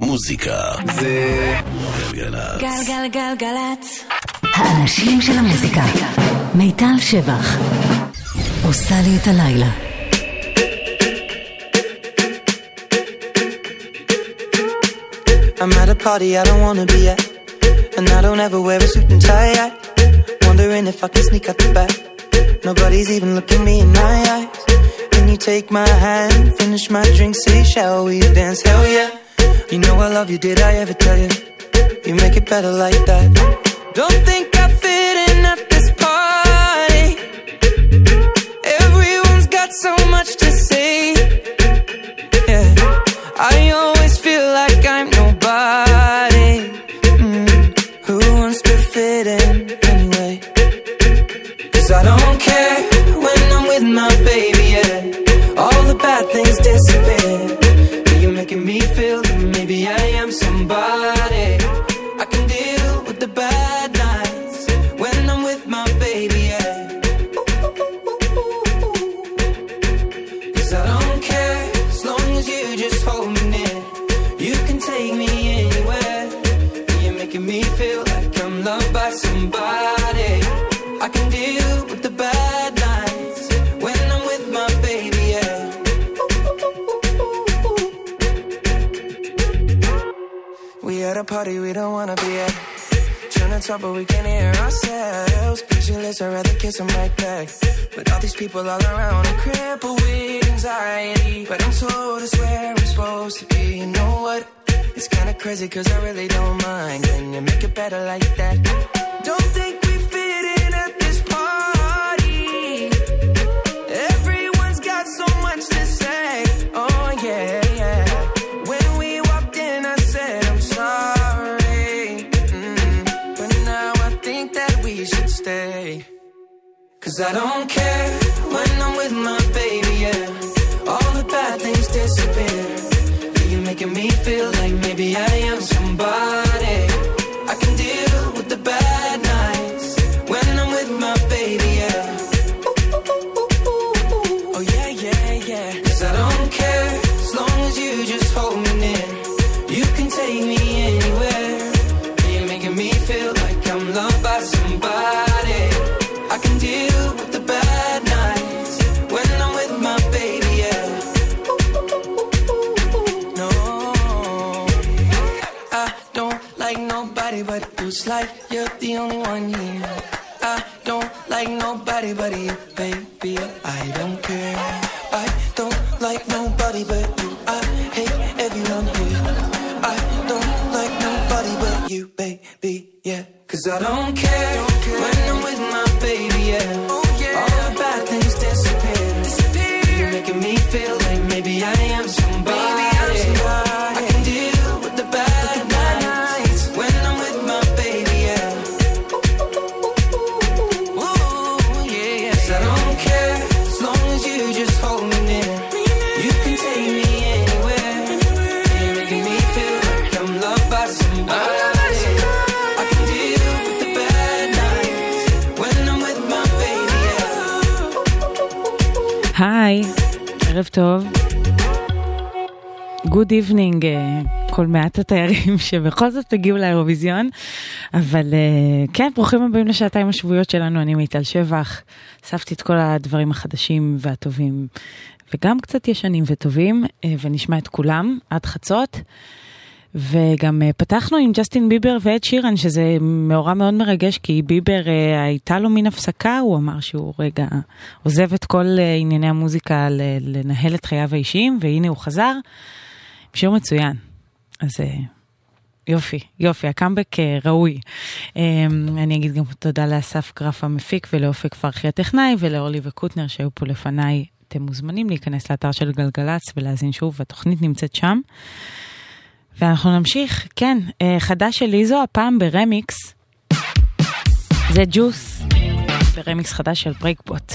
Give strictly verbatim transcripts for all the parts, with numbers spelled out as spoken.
מוזיקה זה גלגלצ גלגלגלגלצ האנשים של המוזיקה. מיטל שבח עושה לי את הלילה. I'm at a party I don't wanna be at, and I don't ever wear a suit and tie yet. Wondering if I can sneak out the back, nobody's even looking me in my eyes. Can you take my hand, finish my drink, say shall we dance? Hell yeah. You know I love you, did I ever tell you? You make it better like that. Don't think I fit in at this party, everyone's got so much to say. Yeah, I always feel like I'm nobody. mm. Who wants to fit in anyway? Cause I don't care when I'm with my baby, yeah. All the bad things disappear. You're making me feel that maybe I am somebody. I can deal with the bad nights when I'm with my baby, yeah. Cause I don't care as long as you just hold me near. You can take me anywhere. You're making me feel like I'm loved by somebody. I can deal with the bad nights when I'm with my baby, yeah. We at a party we don't wanna be at, trying to talk but we can't hear ourselves. Pictureless, I'd rather kiss them right back. But all these people all around are crippled with anxiety. But I'm told it's where I'm supposed to be. You know what? It's kinda crazy cause I really don't mind. Can you make it better like that? Don't think we fit in at this party, everyone's got so much to say. Oh yeah, yeah. When we walked in I said I'm sorry. mm. But now I think that we should stay. Cause I don't care when I'm with my baby, yeah. All the bad things disappear. You're making me feel like maybe I am somebody. I can deal with the bad nights when I'm with my baby, yeah. Oh yeah, yeah, yeah. Cause I don't care as long as you just hold me near. You can take me anywhere. You're making me feel like I'm loved by somebody. I can deal with the bad nights when I'm with my baby, yeah. No, I don't like nobody but it's like you're the only one here. I don't like nobody but you, baby. I don't care. I don't like nobody but you. I hate everyone here. I don't like nobody but you, baby, yeah. Cause I don't care when I'm with my baby, yeah. All the bad things disappear. You're making me feel like maybe I am somebody. I can deal with the bad nights when I'm with my baby, yeah. Ooh, yeah, yeah. Cause I don't care as long as you just hold me near. You can take me anywhere. You're making me feel like I'm loved by somebody. I can deal with the bad nights when I'm with my baby, yeah. היי, ערב טוב. גוד איבנינג כל מעט התיירים שבכל זאת הגיעו לאירוויזיון, אבל כן, ברוכים הבאים לשעתיים השבועיות שלנו. אני מיטל שבח, אספתי את כל הדברים החדשים והטובים וגם קצת ישנים וטובים, ונשמע את כולם עד חצות. וגם פתחנו עם ג'סטין ביבר ועד שירן, שזה מאורע מאוד מרגש, כי ביבר הייתה לו מין הפסקה, הוא אמר שהוא רגע עוזב את כל ענייני המוזיקה לנהל את חייו האישיים, והנה הוא חזר עם שיר מצוין. אז יופי, יופי, הקאמבק ראוי. אני אגיד גם תודה לאסף גרף המפיק ולאופק פרחי הטכנאי ולאורלי וקוטנר שהיו פה לפניי. אתם מוזמנים להיכנס לאתר של גלגלץ ולהזין שוב, והתוכנית נמצאת שם. ואנחנו נמשיך, כן, חדש של ליזו, הפעם ברמיקס. זה ג'וס, ברמיקס חדש של ברייקבוט.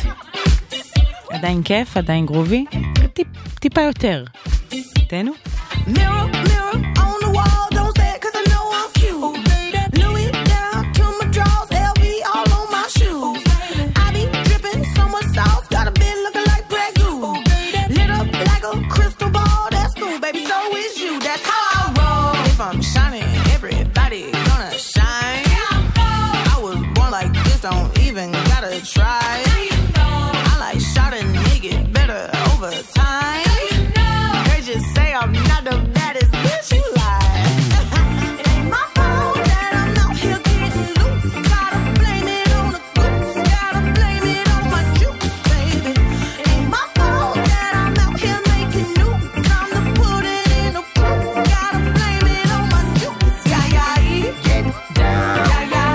עדיין כיף, עדיין גרובי, טיפ, טיפה יותר. תהנו. Baby, so is you, that's how I roll. try. You know. I like shot a nigga better over time. You know. They just say I'm not the baddest bitch you lie. It ain't my fault that I'm out here getting loose. Gotta blame it on the boots. Gotta blame it on my juice, baby. It ain't my fault that I'm out here making news. I'm the pudding in the boots. Gotta blame it on my juice. Yeah, yeah, yeah. Get down. Yeah, yeah.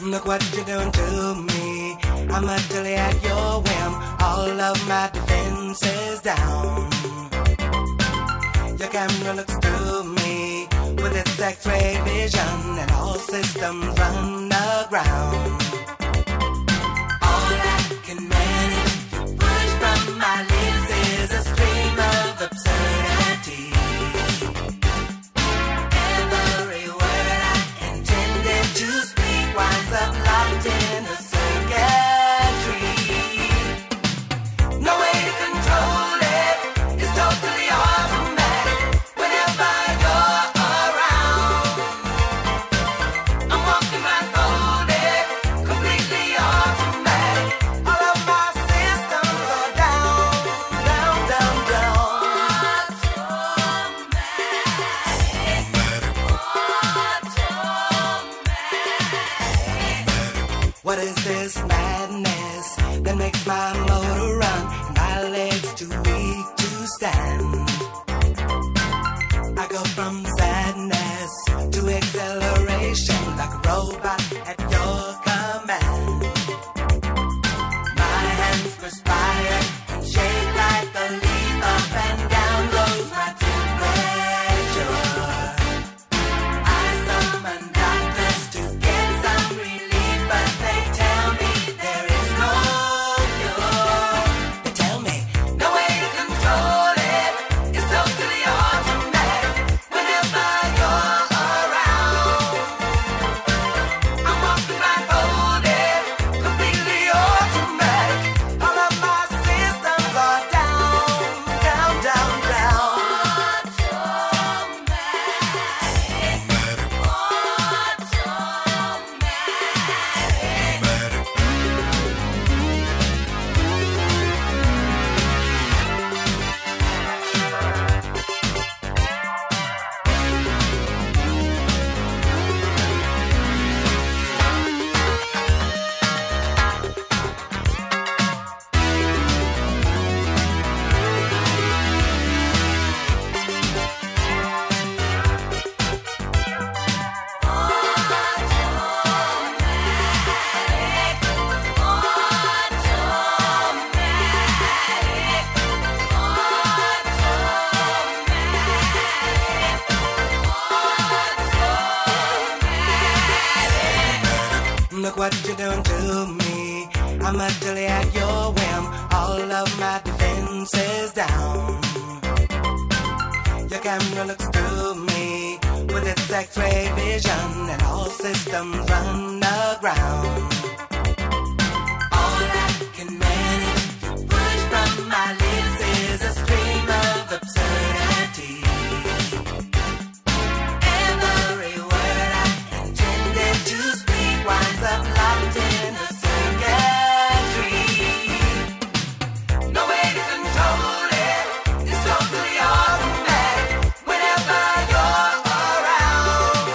Look what you're doing to me. I'm utterly at your whim. All of my defenses down. Your camera looks through me with its X-ray vision, and all systems run aground. All I can manage to push from my lips is a stream of absurdity. All of my what you done to me. I'm utterly at your whim. All of my defenses down. Your camera looks through me with its X-ray vision, and all systems run aground. All I can manage to push from my lips is a stream of absurdity. Every word I intended to speak winds up locked in a circuitry. No way to control it. It's totally automatic. Whenever you're around,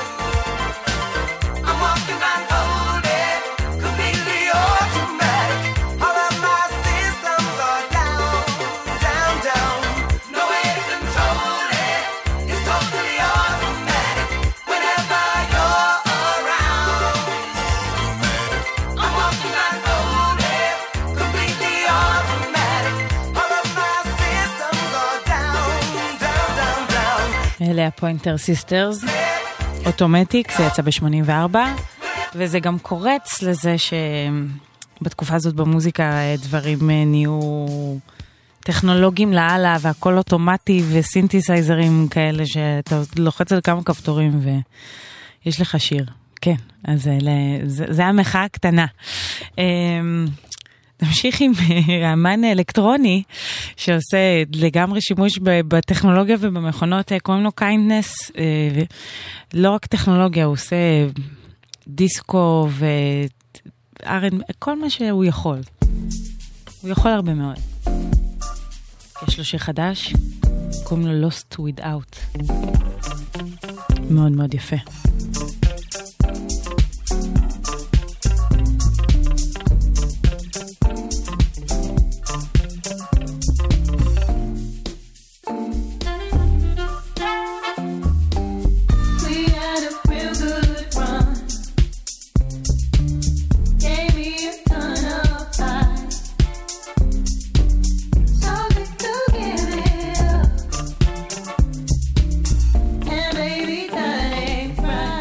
I'm walking on gold. It completely automatic. All of my systems are down, down, down. No way to control it. It's totally automatic. Whenever you're around, I'm walking on gold. It completely automatic. All of my systems are down, down, down, down. אלה הפוינטר סיסטרס, אוטומטיק, זה יצא ב-שמונים וארבע, וזה גם קורץ לזה שבתקופה הזאת במוזיקה דברים נהיו טכנולוגיים לעלה, והכל אוטומטי וסינתסייזרים כאלה, שאתה לוחץ על כמה כפתורים ויש לך שיר. כן, אז אלה, זה, זה המחאה הקטנה. אמ, תמשיך עם האמן האלקטרוני, שעושה לגמרי שימוש ב- בטכנולוגיה ובמכונות, אה, קוראים לו Kindness, אה, ו- לא רק טכנולוגיה, הוא עושה דיסקו ו-אר אנד בי, כל מה שהוא יכול. הוא יכול הרבה מאוד. יש לו שיר חדש, קוראים לו Lost Without. מאוד מאוד יפה. We had a real good run. Gave me a ton of fight. Something to give it up. And baby, that ain't right.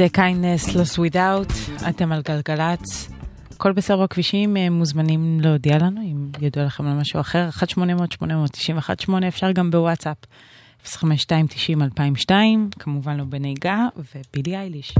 זה Kindness, Lost Without, אתם על גלגלץ. כל בסדר בכבישים מוזמנים להודיע לנו אם ידוע לכם על משהו אחר. אחת שמונה אפס אפס שמונה תשע אחת שמונה, אפשר גם בוואטסאפ אפס חמש שתיים תשעים אלפיים ושתיים, כמובן לא בנהיגה, ובילי אייליש.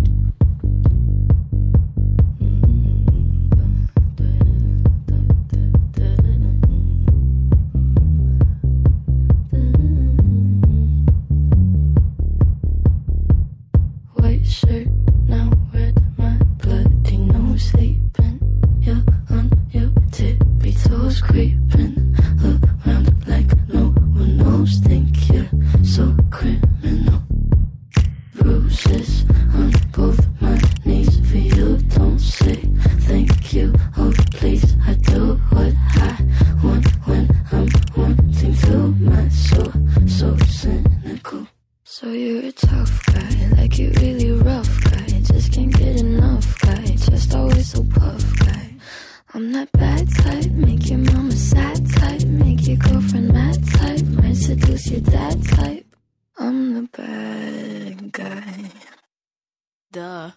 Shirt now red, my Latino sleeping. You're on your tippy toes, creeping around like no one knows. Think you're so criminal. Bruises on both my knees for you. Don't say thank you. Oh please, I do what I want when I'm wanting to. My soul so cynical. So you're a tough guy, like you really rough guy. Just can't get enough guy, just always so puff guy. I'm that bad type, make your mama sad type. Make your girlfriend mad type, might seduce your dad type. I'm the bad guy. Duh.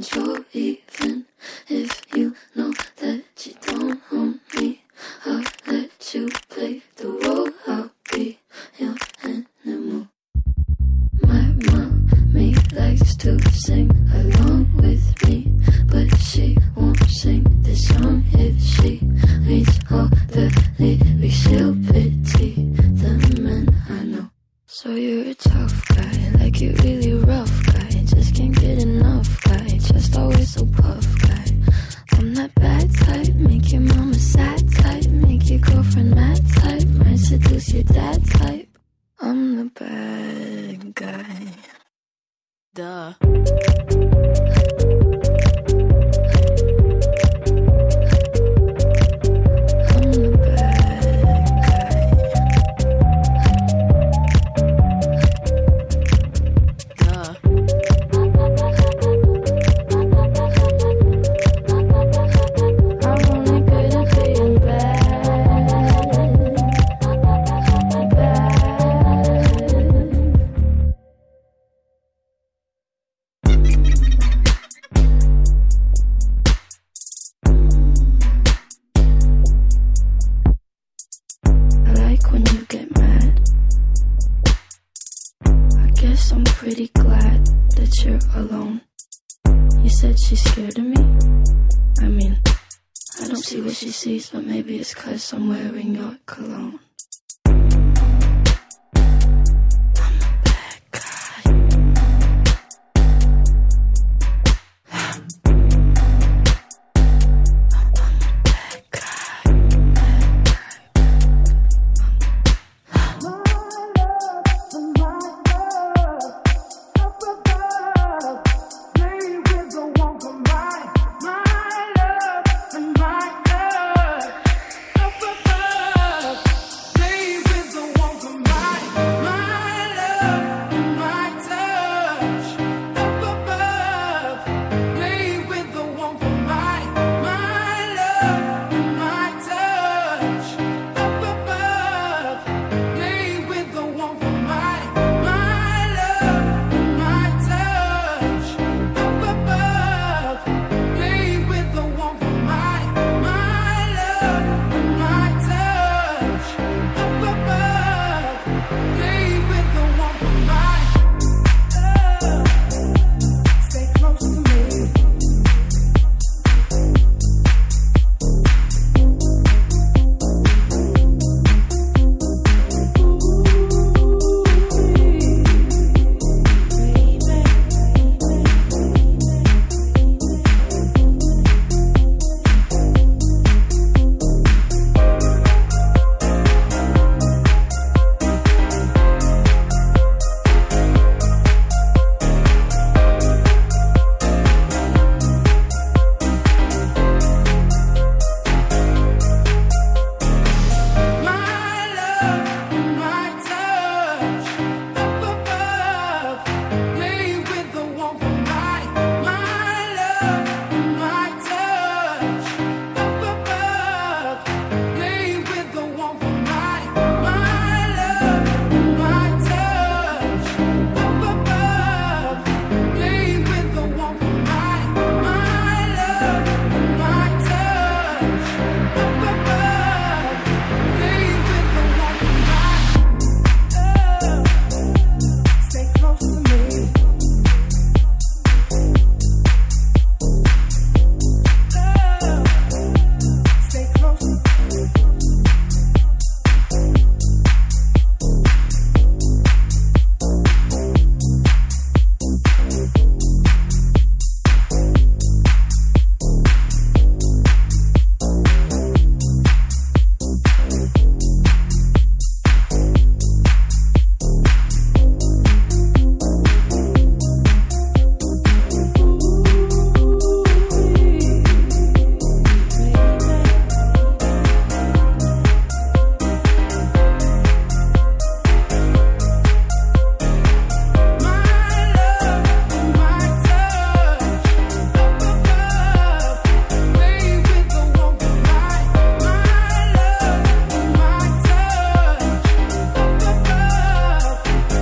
Control even if you know that you don't own me. I'll let you play the role, I'll be your animal. My mommy likes to sing along with me, but she won't sing this song if she reads all the lyrics. She'll pity the men I know. So you're a tough guy, like you really rough guy. Just can't get enough guy, just always so puff guy. I'm that bad type, make your mama sad type. Make your girlfriend mad type, might seduce your dad type. I'm the bad guy. Duh. Pretty glad that you're alone. You said she's scared of me. I mean, I don't see what she sees, but maybe it's 'cause I'm wearing your cologne. I'm a bad guy. I'm a bad guy. Bad guy.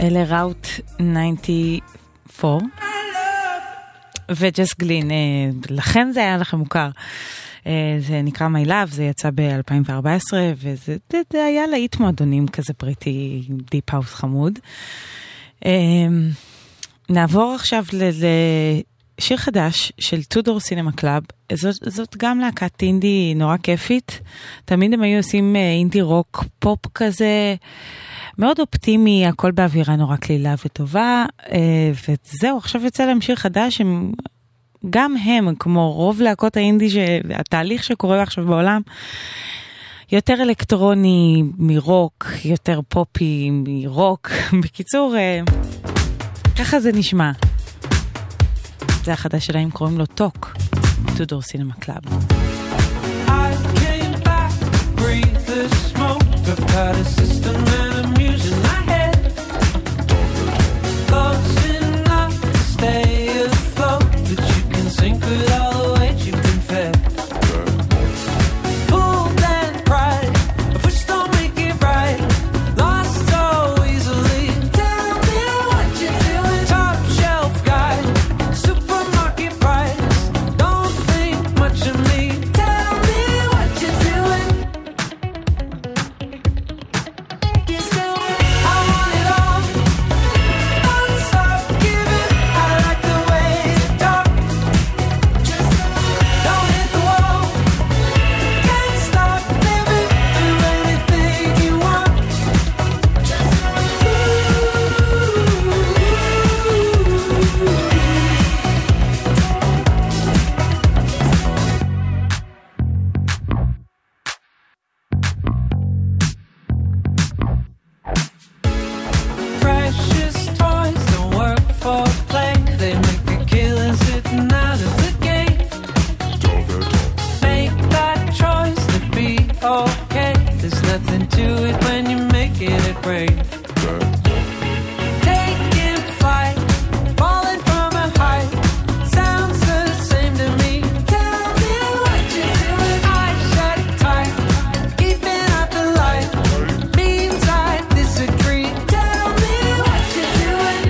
אלה ראוט תשעים וארבע וג'ס גלין, לכן זה היה לכם מוכר. זה נקרא My Love, זה יצא ב-אלפיים וארבע עשרה, וזה זה היה להיט מועדונים כזה בריטי, דיפ האוס חמוד. נעבור עכשיו לשיר חדש של טודור סינמה קלאב. זאת, זאת גם להקת אינדי נורא כיפית. תמיד הם היו עושים אינדי רוק פופ כזה, מאוד אופטימי, הכל באווירה נורא כלילה וטובה, וזהו, עכשיו יוצא להם שיר חדש, הם, גם הם, כמו רוב להקות האינדי, התהליך שקורה עכשיו בעולם, יותר אלקטרוני מרוק, יותר פופי מרוק, בקיצור, ככה זה נשמע. זה החדש שלהם, קוראים לו טוק, Tudor Cinema Club. I came back, breathe the smoke, the powder system and I'm using my head. Close enough to stay afloat, but you can sink with all the weight you've been fed. Pull that pride, which don't make it right, lost so easily. Tell me what you're doing. Top shelf guy, supermarket price, don't think much of me. Tell me what you're doing. I want it all, don't stop giving. I like the way you talk, don't hit the wall, can't stop living. Do anything you want. Precious toys don't work for play. They make a killing sitting out of the gate. Make that choice to be okay. There's nothing to it when you make it a break. Taking flight, falling from a height, sounds the same to me. Tell me what you're doing. Eyes shut tight, keeping out the light, means I disagree. Tell me what you're doing.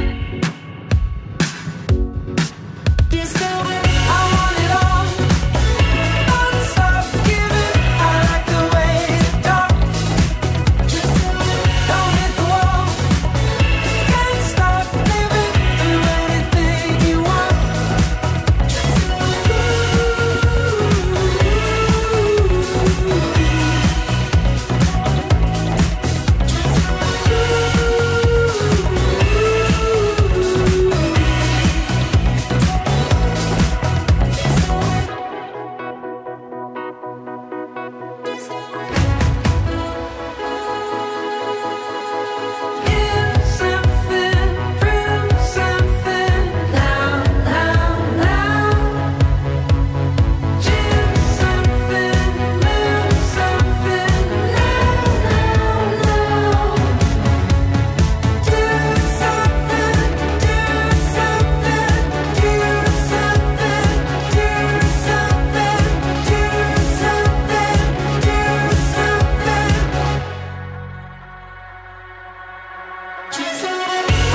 I want it all, don't stop giving. I like the way you talk, don't hit the wall, can't stop living. Do anything you want. Give something, prove something, loud, loud, loud. Give something, move something, loud, loud, loud. Do something, do something, do something, do something, do something, do something.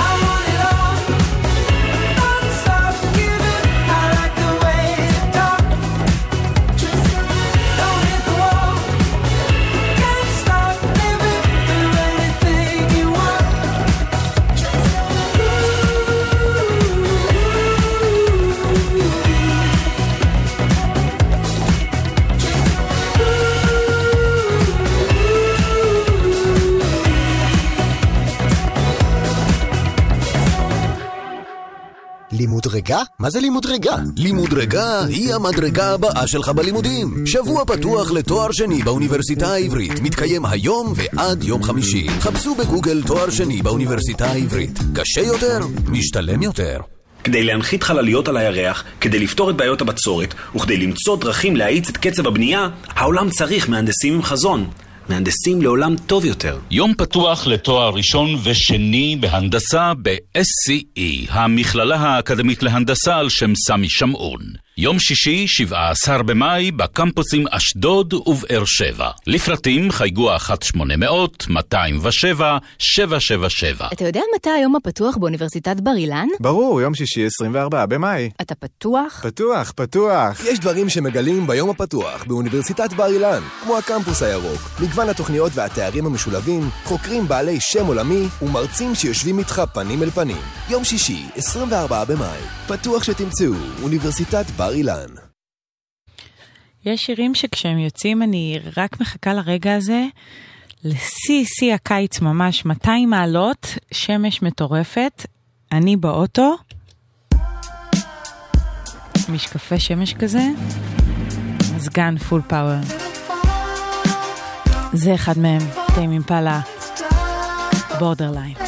I want it all, don't stop giving. I like the way you talk, don't hit the wall, can't stop living. Do anything you want. לימוד רגע? מה זה לימוד רגע? לימוד רגע היא המדרגה הבאה שלך בלימודים. שבוע פתוח לתואר שני באוניברסיטה העברית. מתקיים היום ועד יום חמישי. חפשו בגוגל תואר שני באוניברסיטה העברית. קשה יותר, משתלם יותר. כדי להנחית חלליות על הירח, כדי לפתור את בעיות הבצורת, וכדי למצוא דרכים להאיץ את קצב הבנייה, העולם צריך מהנדסים עם חזון. מהנדסים לעולם טוב יותר. יום פתוח לתואר ראשון ושני בהנדסה ב-S C E, המכללה האקדמית להנדסה על שם סמי שמעון. יום שישי, שבעה עשר במאי, בקמפוסים אשדוד ובאר שבע. לפרטים חייגו אחת שמונה אפס אפס מאתיים ושבע שבע שבע שבע. אתה יודע מתי היום הפתוח באוניברסיטת בר אילן? ברור, יום שישי, עשרים וארבעה במאי. אתה פתוח? פתוח, פתוח. יש דברים שמגלים ביום הפתוח באוניברסיטת בר אילן, כמו הקמפוס הירוק, מגוון התוכניות והתארים המשולבים, חוקרים בעלי שם עולמי ומרצים שיושבים איתך פנים אל פנים. יום שישי, עשרים וארבעה במאי. פתוח שתמצאו, אוניברסיטת בר אילן. יש שירים שכשהם יוצאים אני רק מחכה לרגע הזה, לשיא, שיא הקיץ ממש, מאתיים מעלות, שמש מטורפת, אני באוטו, משקפי שמש כזה, מזגן פול פאוור. זה אחד מהם, Tame Impala, Borderline.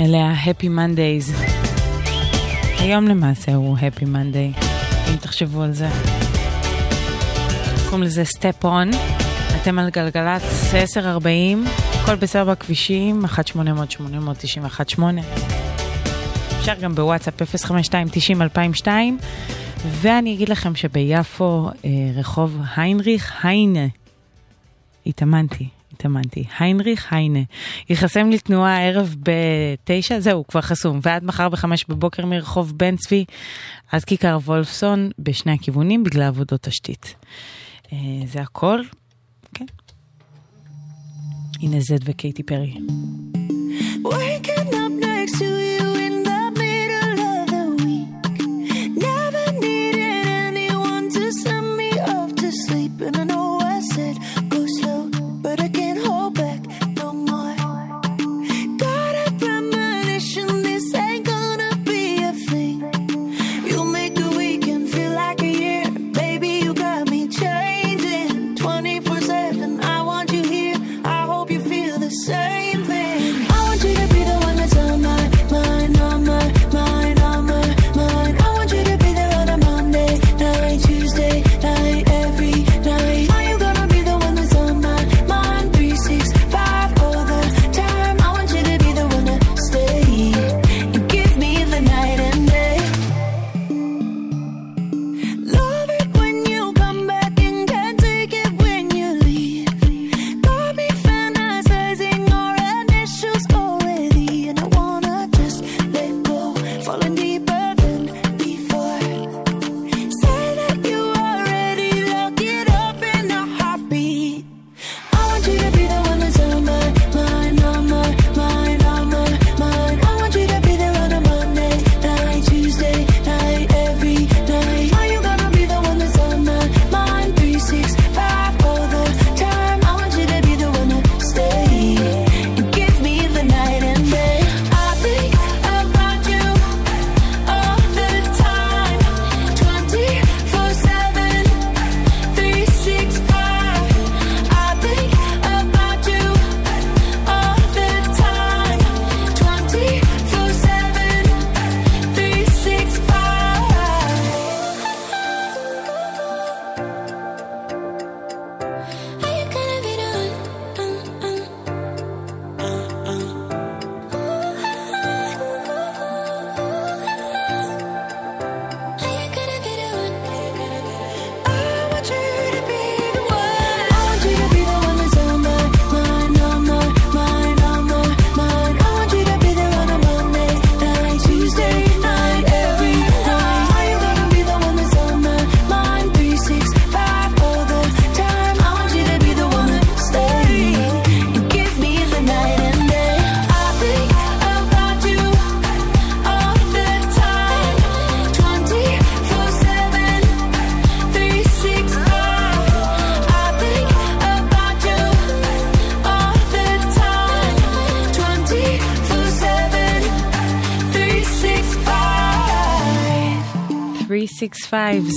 אליה Happy Mondays. היום למעשה הוא Happy Monday, אם תחשבו על זה. קוראים לזה Step On. אתם על גלגלץ עשר ארבעים, כל בסדר בכבישים, אחת שמונה אפס אפס שמונה תשע אחת שמונה. אפשר גם בוואטסאפ אפס חמש שתיים תשעים אלפיים ושתיים. ואני אגיד לכם שביפו רחוב היינריך היינה, התאמנתי, התאמנתי, היינריך היינה, יחסם לתנועה הערב בתשע, זהו, כבר חסום, ועד מחר בחמש בבוקר מרחוב בן צבי, עד כיכר וולפסון בשני הכיוונים בגלל עבודות תשתית. זה הכל, כן. הנה זד וקייטי פרי. חמש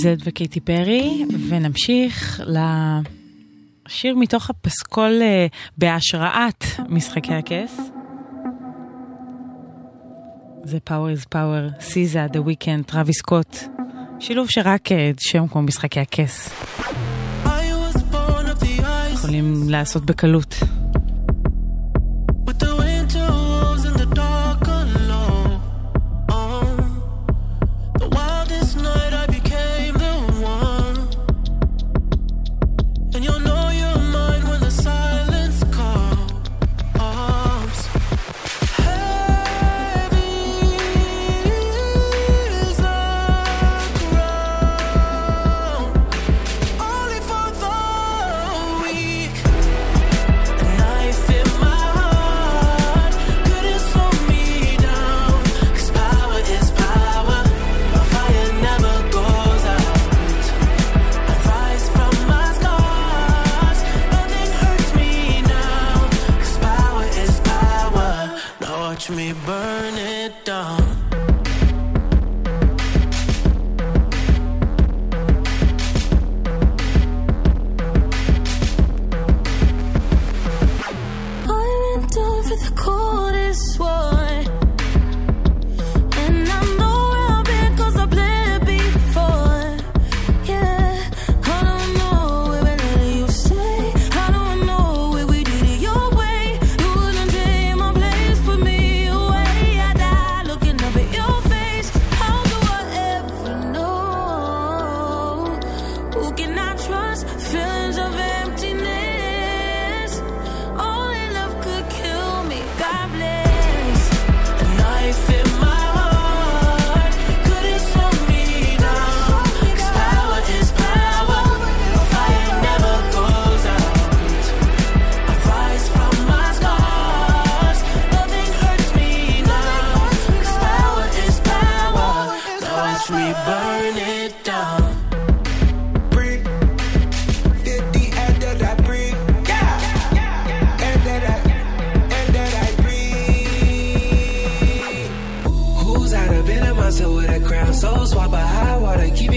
זד וקייטי פרי, ונמשיך לשיר מתוך הפסקול בהשראת משחקי הכס. זה Power is Power, סיזה, The Weeknd, טראביס סקוט, שילוב שרק שם כמו משחקי הכס יכולים לעשות בקלות.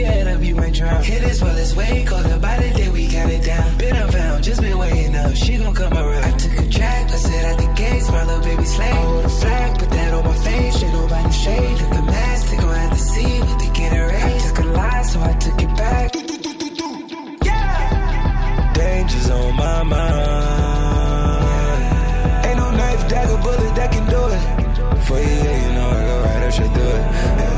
head up, you might drown. Hit as well as way, called her by the day we got it down. Been unfound, just been waiting up, she gon' come around. I took a track, I said out the gates, my little baby slay. I want a flag, put that on my face, shit nobody shade. Took the mask, they gon' have to see what they get erased. I took a lie, so I took it back. Yeah! Danger's on my mind. Ain't no knife, dagger, bullet that can do it. For you, yeah, you know I go right up, should do it. Yeah.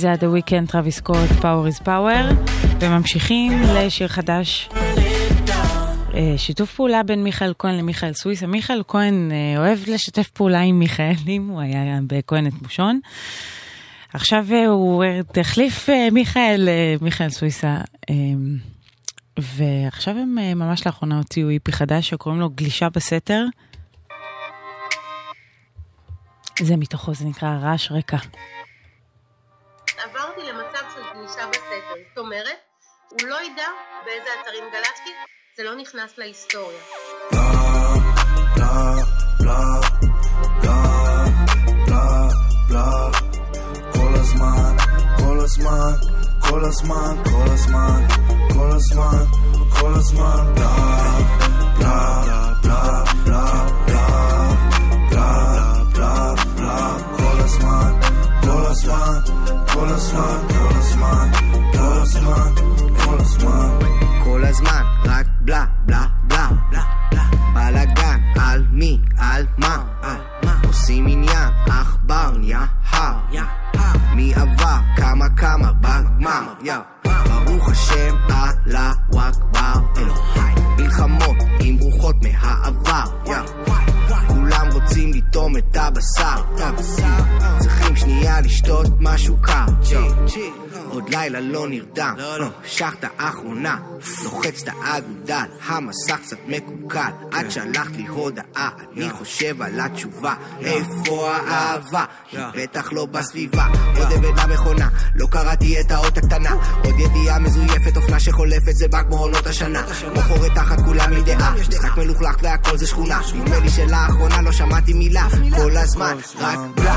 זה The Weeknd, Travis Scott, Power is Power, וממשיכים לשיר חדש, שיתוף פעולה בין מיכאל כהן למיכאל סויסה. מיכאל כהן אוהב לשתף פעולה עם מיכאלים, הוא היה בכהנת מושון, עכשיו הוא תחליף מיכאל, מיכאל סויסה, ועכשיו הם ממש לאחרונה הוציאו איפי חדש שקוראים לו גלישה בסתר, זה מתוכו, זה נקרא רעש רקע. עברתי למצב של גלישה בסתר, זאת אומרת, הוא לא ידע באיזה אתרים גלשתי, זה לא נכנס להיסטוריה. לא, לא, לא, לא, לא, לא, כל הזמן, כל הזמן, כל הזמן, כל הזמן, כל הזמן, כל הזמן, לא, לא, לא, לא, לא, לא, לא, לא, כל הזמן, כל הזמן. כל הזמן, כל הזמן, כל הזמן, כל הזמן, כל הזמן, רק בלה, בלה, בלה, בלה, בלה, בלגן, על מי, על מה, על מה, עושים עניין, עכבר, יהר, יהר, מי עבר, כמה, כמה, בגמר, יהר, ברוך השם, אללה, וכבר, אלוהי, מלחמות עם רוחות מהעבר, יהר, כולם רוצים לטום את הבשר, צריכים שנייה לשתות משהו קר, עוד לילה לא נרדם, שחת האחרונה, לוחץ את האגודל, המסך קצת מקוקל, עד שלחת לי הודעה, אני חושב על התשובה, איפה האהבה, היא בטח לא בסביבה, עוד אבן המכונה, לא קראתי את האות הקטנה, עוד ידיעה מזויפת, אופנה שחולפת זה בא כמו עונות השנה, מוכרת תחת כולם ידעה, משחק מלוכלך והכל זה שכונה, נדמה לי של האחרונה לא שמעתי מילה, כל הזמן רק בלה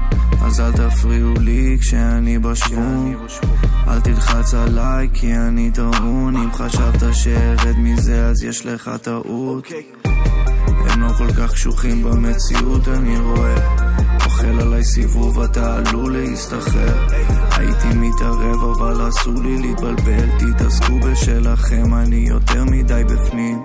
אז אל תפריעו לי כשאני בשבון, אל תלחץ עליי כי אני טעון, אם חשבת שארד מזה אז יש לך טעות, הם לא כל כך קשוחים במציאות אני רואה, אוכל עליי סיבוב אתה עלול להסתחרר, הייתי מתערב אבל אסור לי להתבלבל, תתעסקו בשלכם אני יותר מדי בפנים,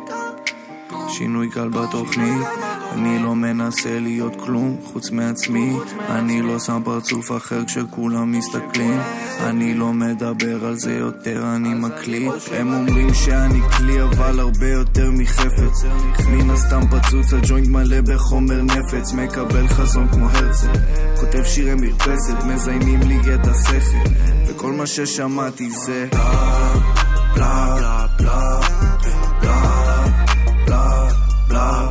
שינוי קל בתוכנית, אני לא מנסה להיות כלום חוץ מעצמי, אני לא שם פרצוף אחר כשכולם מסתכלים, אני לא מדבר על זה יותר, אני מקליט, הם אומרים שאני כלי אבל הרבה יותר מחפץ, מן הסתם פצוץ הג'וינט מלא בחומר נפץ, מקבל חזון כמו הרצל, כותב שירי מרפסת, מזיינים לי את השכל, וכל מה ששמעתי זה בלה בלה בלה בלה בלה בלה בלה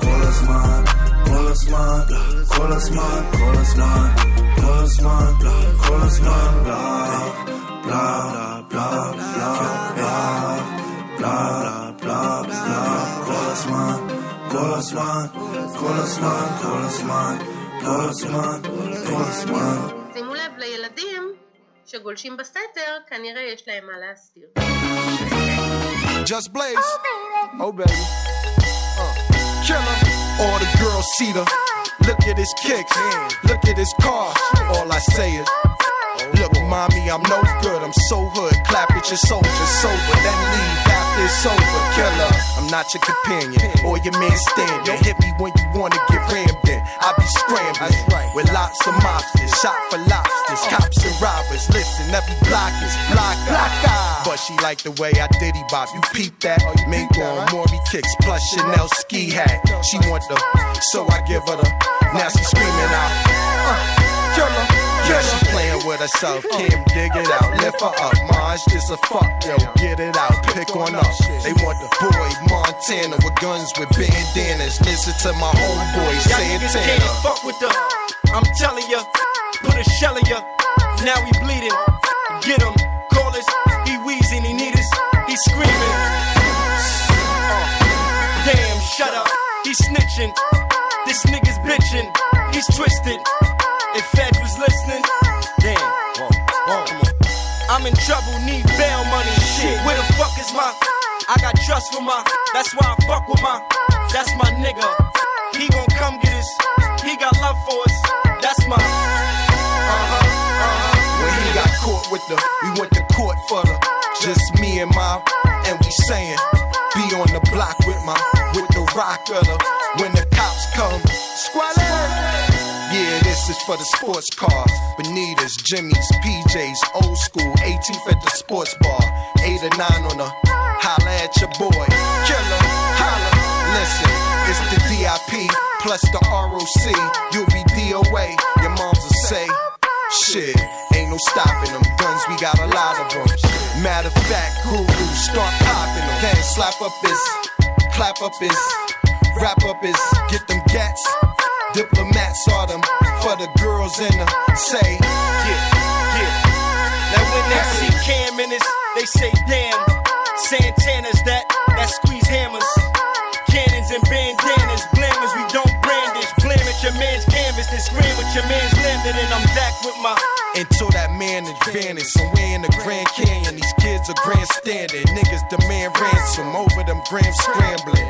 כל הזמן, כל הזמן, כל הזמן, כל הזמן, כל הזמן, בלה, בלה, בלה, בלה, בלה, בלה, בלה, בלה, כל הזמן, כל הזמן, כל הזמן, כל הזמן, כל הזמן, כל הזמן. שימו לב, לילדים שגולשים בסתר, כנראה יש להם מה להסתיר. Just Blaze, oh baby, killer. All the girls see her. Look at his kicks. Look at his car. All I say is juggle, mommy, I'm no good, I'm so hood, clap at your soldiers, sober, then leave after it's over, killer, I'm not your companion, or your man standing, hit me when you wanna get rammed in, I be scrambling, with lots of mobsters, shot for lobsters, cops and robbers, listen, every block is block, block, but she like the way I diddy bop, you peep that, mink on, Maury kicks, plus Chanel ski hat, she want the, so I give her the, now she screaming out, uh, killer, yeah, she playing with herself, can't dig it out, lift her up, mine's just a fuck, yo, get it out, pick on up, they want the boy Montana with guns with bandanas, listen to my homeboy Santana. Y'all niggas can't fuck with the, I'm telling ya, put a shell in ya, now he bleeding, get him, call us, he wheezing, he need us, he screaming, uh, damn, shut up, he snitching, this nigga's bitching, he's twisted. If Fed was listening, damn, whoa, whoa. I'm in trouble, need bail money, shit, where the fuck is my, I got trust for my, that's why I fuck with my, that's my nigga, he gon' come get us, he got love for us, that's my, uh-huh, uh-huh, when he got caught with the, we went to court for the, just me and my, and we saying, be on the block with my, with the rock of the, when the cops come, squalor. Yeah, this is for the sports cars, Bonitas, Jimmy's, P J's, old school, eighteenth at the sports bar, eight or nine on the, holla at your boy, killer, holla, listen, it's the D I P, plus the R O C, you'll be D O A, your moms will say, shit, ain't no stopping them, guns, we got a lot of them, matter of fact, guru, start popping them, then slap up his, clap up his, wrap up his, get them gats, Diplomats are them for the girls in the say, yeah, yeah. Now when they see Cam in this, they say, damn, Santana's that, that squeeze hammers, cannons and bandanas, blamers, we don't brandish, blame at your man's canvas, then scream with your man's landing, and I'm back with my, until that man is vanished, somewhere in the Grand Canyon, these kids are grandstanding, niggas demand ransom over them grand scrambling.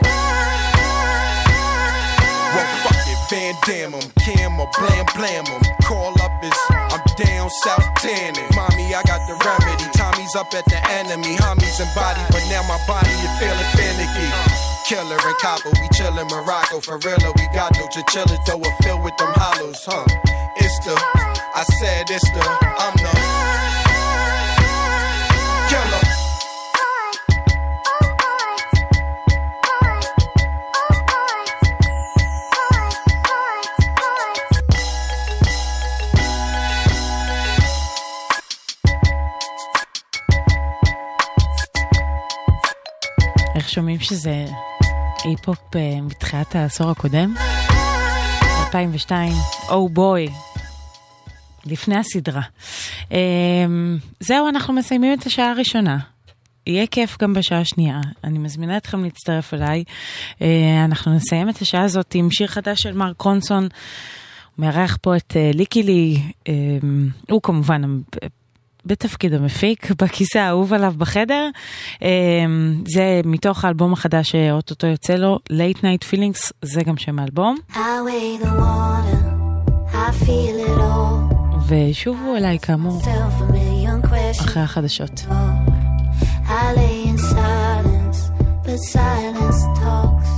Well, fuck it, Van Damme him, Cam or Blam Blam him. Call up his, I'm down south tanning. Mommy, I got the remedy. Tommy's up at the enemy. Homies and body, but now my body is feeling finicky. Killer and copper, we chillin' Morocco. For real, we got no chinchilla, though we're filled with them hollows, huh? It's the, I said it's the, I'm the killer. איך שומעים שזה אי-פופ מתחילת העשור הקודם? אלפיים ושתיים, או בוי, לפני הסדרה. זהו, אנחנו מסיימים את השעה הראשונה. יהיה כיף גם בשעה השנייה. אני מזמינה אתכם להצטרף אליי. אנחנו נסיים את השעה הזאת עם שיר חדש של מרק רונסון. הוא מארח פה את ליקילי. הוא כמובן בתפקיד המפיק, בכיסא האהוב עליו בחדר. זה מתוך האלבום החדש שאוטוטו יוצא לו, Late Night Feelings, זה גם שם האלבום. ושובו אליי כאמור אחרי החדשות. I lay in silence, but silence talks.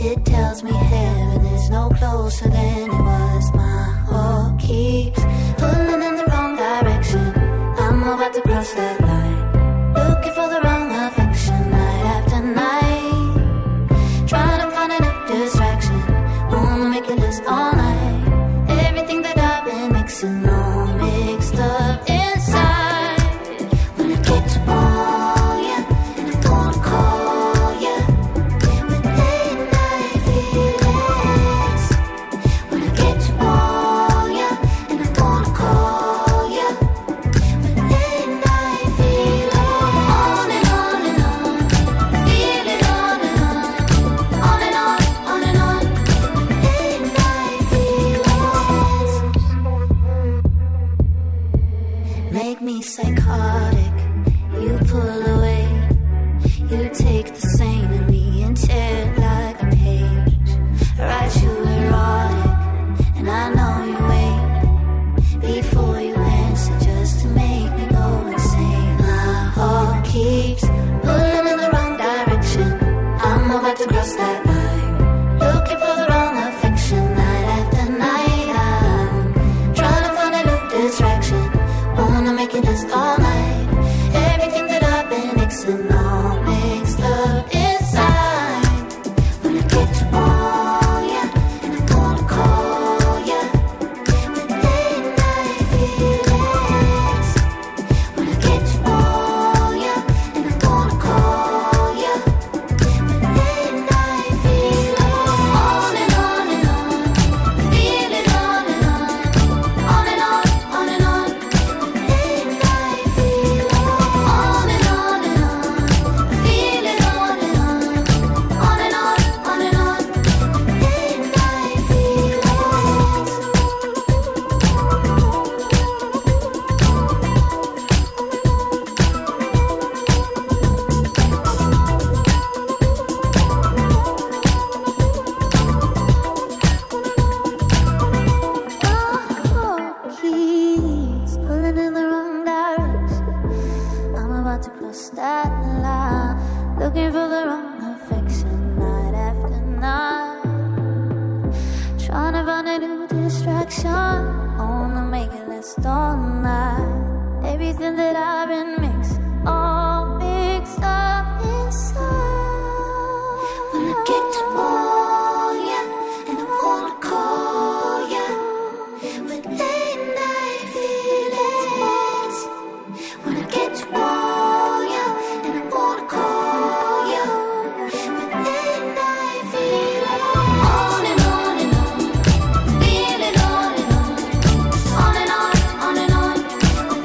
It tells me heaven is no closer than it was. My heart keeps pulling in the wrong direction. I'm about to cross that line, looking for the wrong affection night after night, trying to find a new distraction, wanna make it last all night, everything that I've been mixing all mixed up inside, when I get to ball. no starting line, looking for the wrong affection night after night, trying to find a new distraction, only make it last all night. Everything that I've been mixing, all mixed up inside. When I get to know ya, and I wanna call ya, with late night feelings. When I get to know ya, and I wanna call ya, with late night feelings. On and on and on, feeling on and on, on and on, on and on,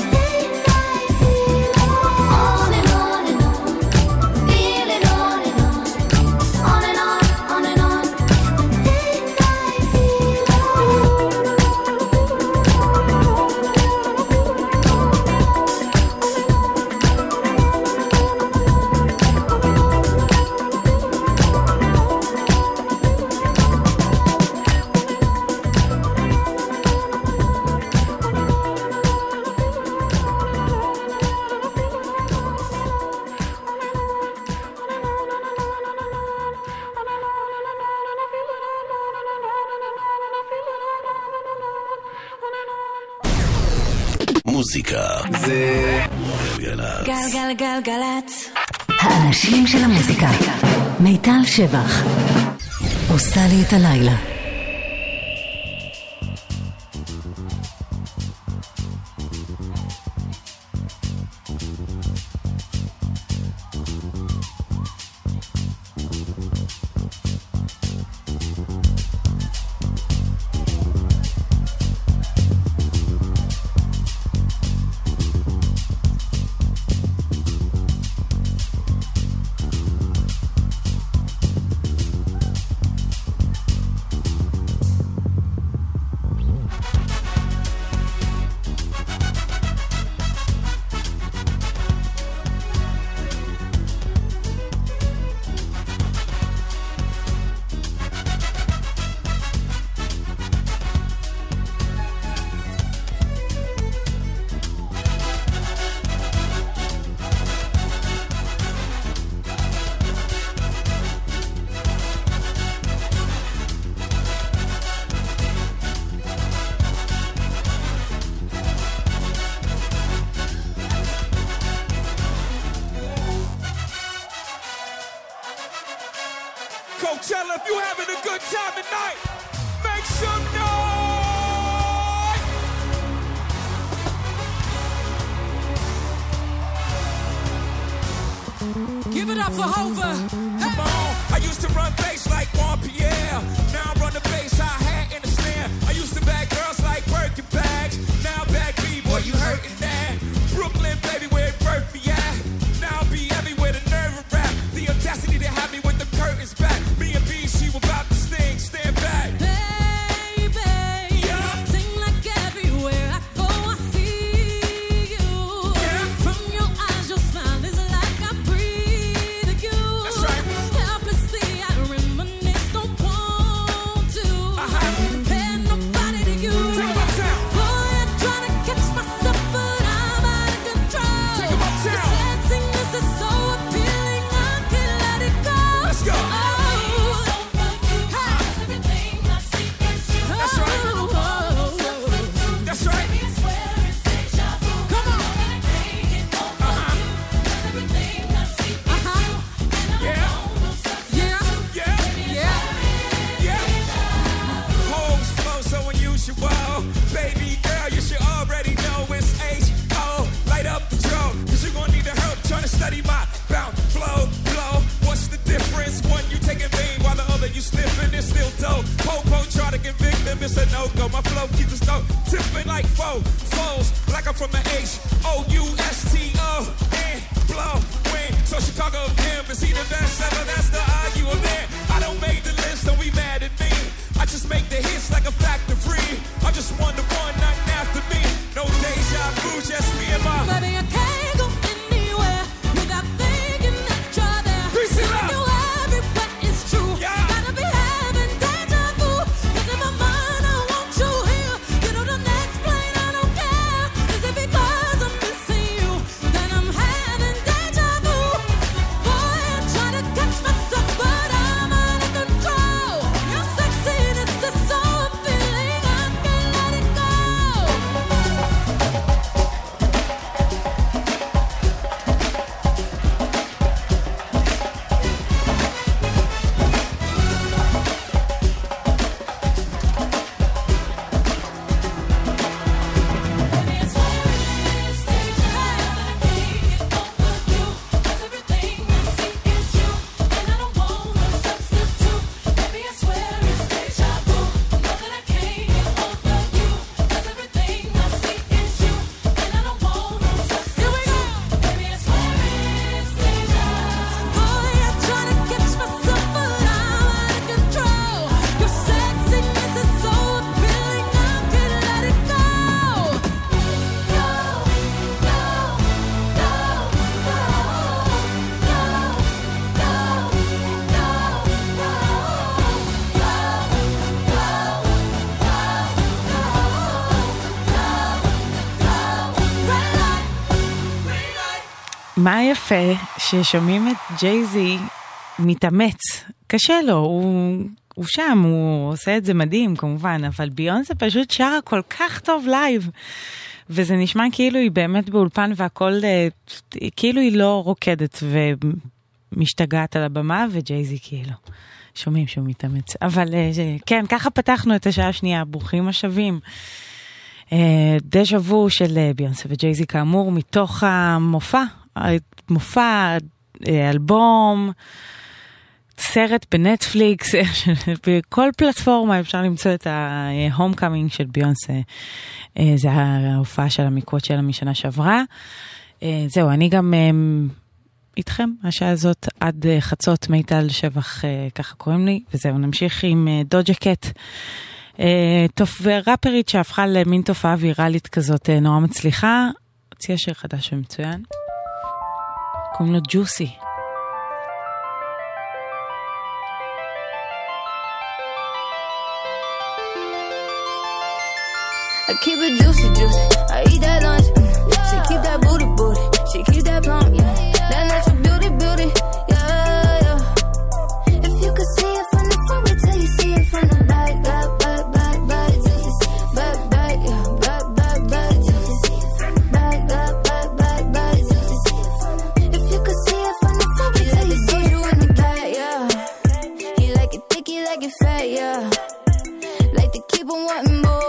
with late night feelings. On and on and on, feeling on and on, on and on, on and on, with late night feelings. מוזיקה זה גלגלצ. גלגלגלגלצ. האנשים של המוזיקה. מיטל שבח. עושה לי את הלילה. Coachella, if you having a good time at night, make some noise. Give it up for Hova. Hey. Come on, I used to run bass like Juan Pierre. Now I run the bass I had in the snare. I used to bag girls like working bags. Now bag me, boy, you hurting that. Brooklyn, baby, where it birthed me at. Now I'll be everywhere, the nerve of rap. The audacity to have me with the curtains back. That מה יפה ששומעים את ג'יי-זי מתאמץ, קשה לו, הוא, הוא שם, הוא עושה את זה מדהים כמובן, אבל ביונסה פשוט שרה כל כך טוב לייב, וזה נשמע כאילו היא באמת באולפן והכל, כאילו היא לא רוקדת ומשתגעת על הבמה, וג'יי-זי כאילו, שומעים שהוא מתאמץ, אבל כן, ככה פתחנו את השעה השנייה, ברוכים השבים. דז'ה וו של ביונסה וג'ייזי כאמור מתוך המופע, מופע, אלבום, סרט בנטפליקס, בכל פלטפורמה אפשר למצוא את ההומקאמינג של ביונסה, זה ההופעה של המיקרות שלה משנה שעברה. זהו, אני גם איתכם, השעה הזאת עד חצות, מיטל שבח, ככה קוראים לי, וזהו, נמשיך עם דוג'ה קט. ראפרית שהפכה למין תופעה ויראלית כזאת נורא מצליחה, הוציאה שיר חדש ומצוין, קוראים לו ג'וסי. I keep it juicy juice, I eat that lunch, she keep that booty booty, she keep that plump, that natural beauty beauty, yeah yeah. If you could see it from the front, wait till you see it from the back, back back back back, back back back back back, back back back back back. If you could see it from the front, wait till you see you in the back, yeah. He like it thick, he like it fat, yeah. Like to keep on wanting more.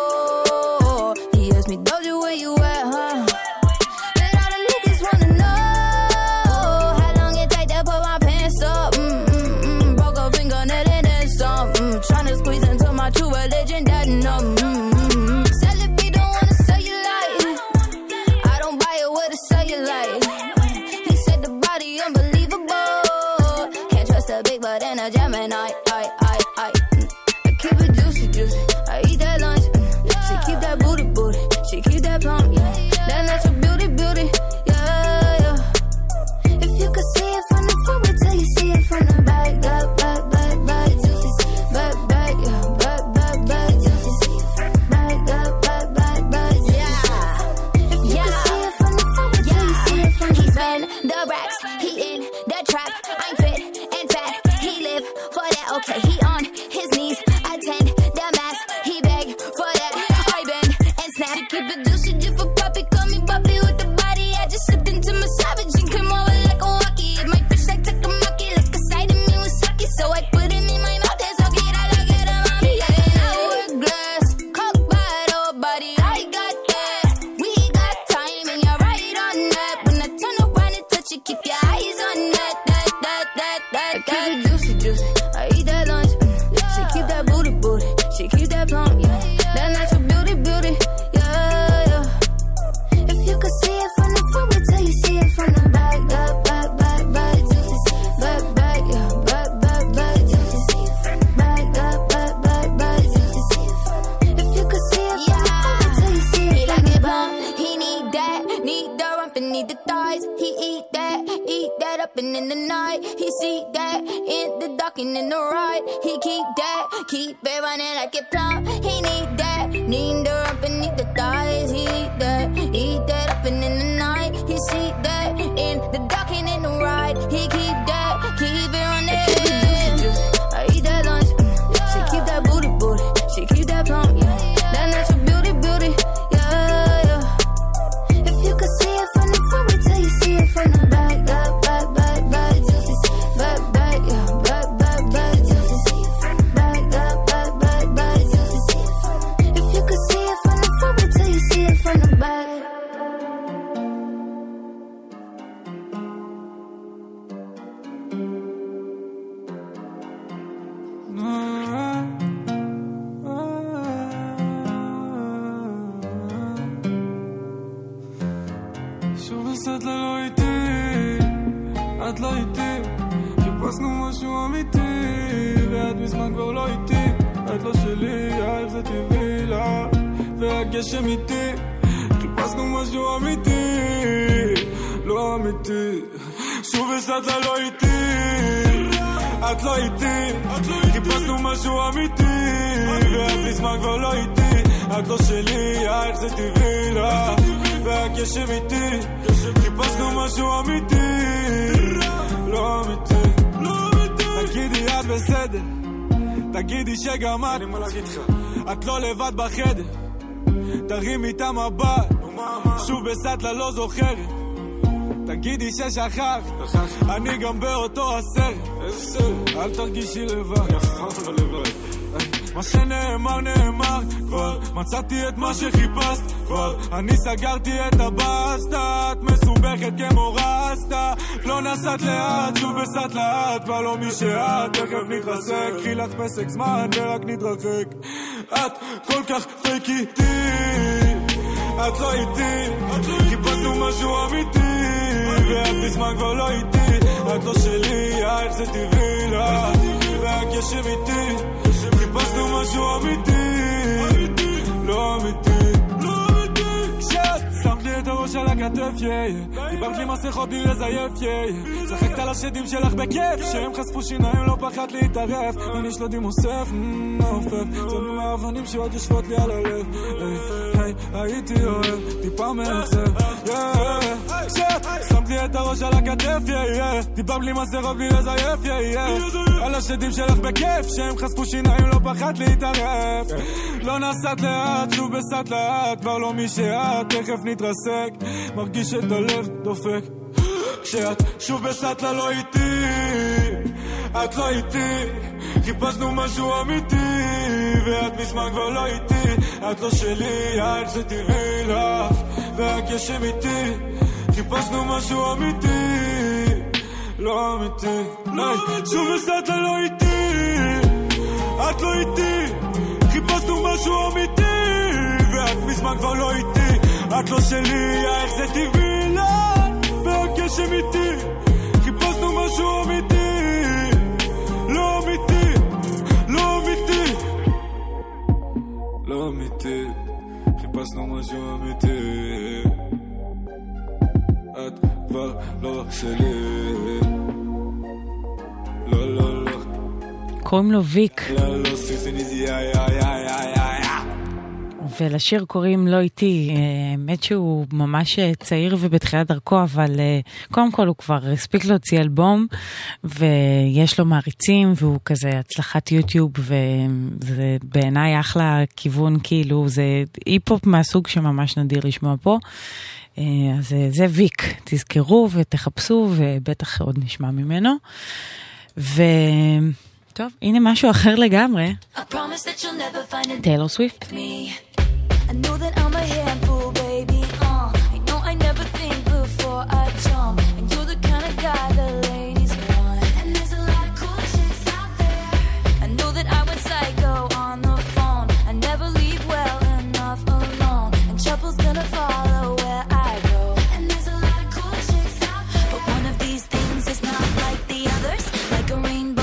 את לא שלי, איך זה טבעי לה, בהקש אמיתי, חיפשנו משהו אמיתי, לא אמיתי. תגידי את בסדר, תגידי שגם את, את לא לבד בחדר, תרים איתה מבט, שוב בסטלה לא זוכרת, תגידי ששכח, אני גם באותו הסרט, אל תרגישי לבד, מה שנאמר נאמר כבר, מצאתי את מה שחיפשת כבר, אני סגרתי את הבאסטה, את מסובכת כמו רסטה, לא נסעת לאט, שוב בסעת לאט, כבר לא מי שאת, תכף נתרסק, קחי לך פסק זמן ורק נתרחק, את כל כך פייק איתי, את לא איתי, חיפשנו משהו אמיתי, ואת נשמע כבר לא איתי, את לא שלי, איך זה טבעי לה, ואת ישב איתי, חיפשנו משהו אמיתי, לא אמיתי. שמת לי את הראש על הכתף, דיברת לי מסכות בלי לזייף, שחקת על השדים שלך בכיף, שהם חשפו שיניים לא פחד להתערף, אני שלדים אוסף, אופף, זה מהאבנים שעוד יושבות לי על הלב, הייתי אוהב, טיפה מעצב, שמת לי את הראש על הכתף, דיברת לי מסכות בלי לזייף, על השדים שלך בכיף, שהם חשפו שיניים לא פחד להתערף, לא נסעת לאט, שוב בסעת לאט, כבר לא מי שאת, תכף נתרסק, מרגיש את הלב דופק, כשאת שוב בסטלה לא איתי, את לא איתי, חיפשנו משהו אמיתי, ואת מזמן כבר לא איתי, את לא שלי, איך זה טבעי לך, ורק יש אמיתי, חיפשנו משהו אמיתי, לא אמיתי, שוב בסטלה לא איתי, את לא איתי, חיפשנו משהו אמיתי, ואת מזמן כבר לא איתי, את לא שלי, איך זה טבעי לך, והקש אמיתי, חיפשנו משהו אמיתי, לא אמיתי, לא אמיתי, לא אמיתי, חיפשנו משהו אמיתי, את כבר לא שלי, לא לא לא. קוראים לו ויק, לא לא סיסיני זי איי איי איי איי ולשיר קוראים לא איתי, האמת שהוא ממש צעיר ובתחילת דרכו, אבל קודם כל הוא כבר הספיק להוציא אלבום, ויש לו מעריצים, והוא כזה הצלחת יוטיוב, וזה בעיניי אחלה כיוון, כאילו זה היפ-הופ מהסוג שממש נדיר לשמוע פה, אז זה ויק, תזכרו ותחפשו, ובטח עוד נשמע ממנו, ו... טוב, הנה משהו אחר לגמרי. Taylor Swift. I know that I'm a handful, baby. Uh, I know I never think before I jump. And you're the kind of guy the ladies want. And there's a lot of cool chicks out there. I know that I went psycho on the phone. I never leave well enough alone. And trouble's gonna follow where I go. And there's a lot of cool chicks out there. But one of these things is not like the others. Like a rainbow.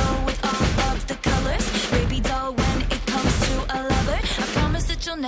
You'll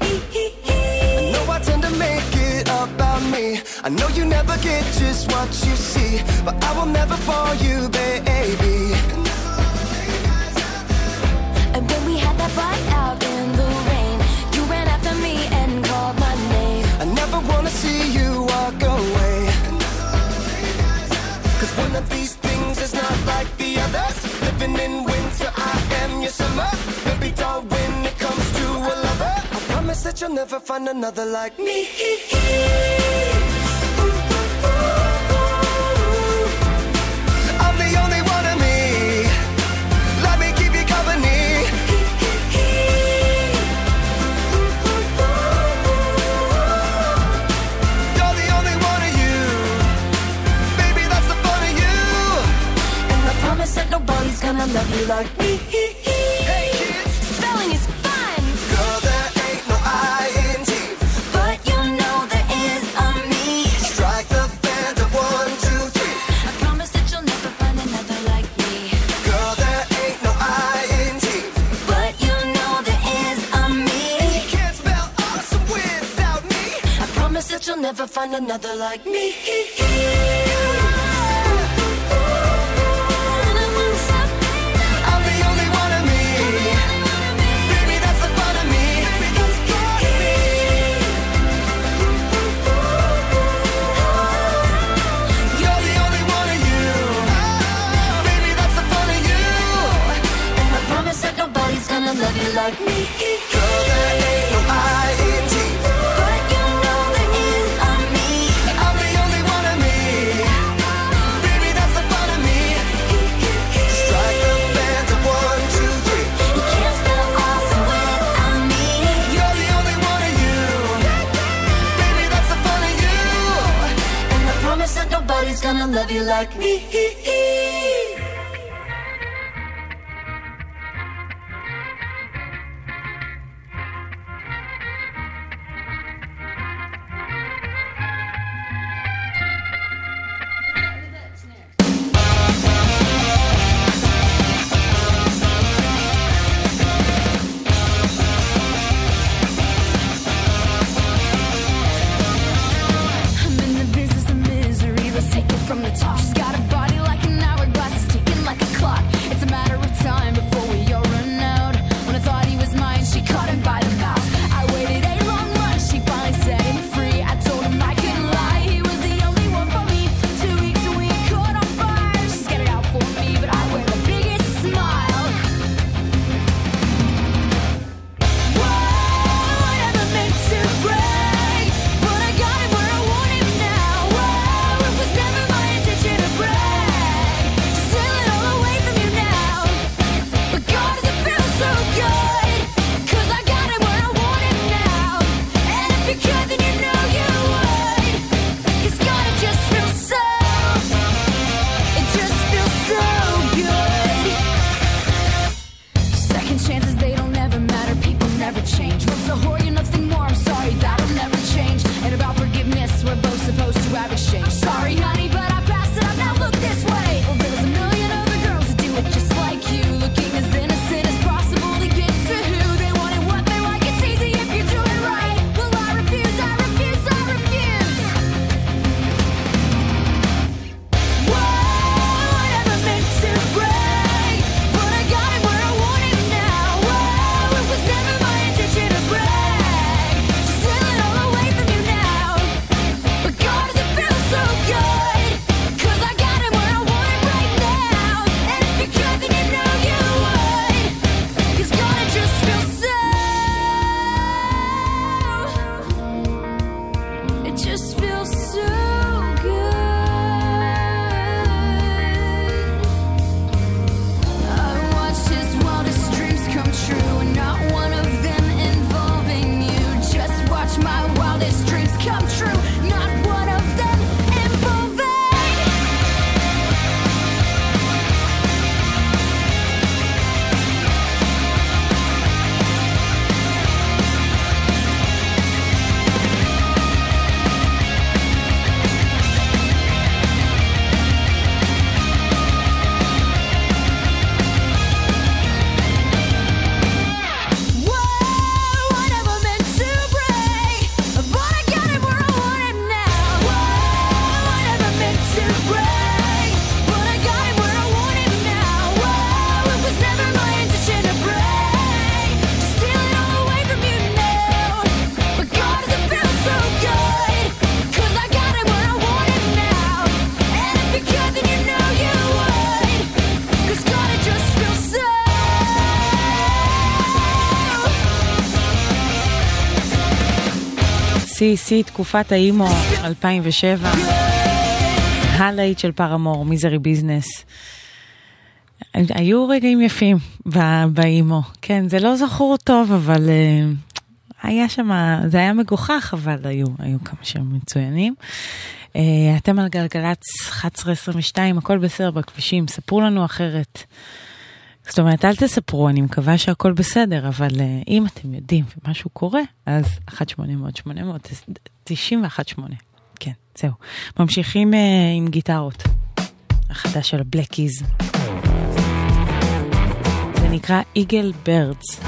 me. I know I tend to make it about me. I know you never get just what you see, but I will never fall you, baby. And when we had that fight out in the rain, you ran after me and called my name. I never wanna see you walk away. 'Cause one of these things is not like the others. Living in winter, I am your summer. Baby doll, when it comes to a lover, I promise that you'll never find another like me. Nobody's gonna love you like me. Hey kids, spelling is fun. Girl, there ain't no I in T. But you know there is a never find another like me. Love you like me. Girl, there ain't no I E T, but you know there is a me. I'm the only one of me. Baby, that's the part of me. Strike the band of one, two, three. You can't spell awesome without me. You're the only one of you. Baby, that's the part of you. And I promise that nobody's gonna love you like me. סי-סי, תקופת האימו, אלפיים ושבע, הלהיט של פרמור, מיזרי ביזנס. היו רגעים יפים באימו, כן, זה לא זכור טוב, אבל היה שם, זה היה מגוחך, אבל היו, היו כמה שהם מצוינים. אתם על גלגלץ אחת עשרה עשרים ושתיים, הכל בסדר בכבישים, ספרו לנו אחרת. זאת אומרת, אל תספרו, אני מקווה שהכל בסדר, אבל אם אתם יודעים ומשהו קורה, אז אחת שמונה אפס אפס שמונה אפס אפס תשע אחת שמונה. כן, זהו. ממשיכים עם גיטרות. החדש של הבלקיז. זה נקרא איגל ברדס.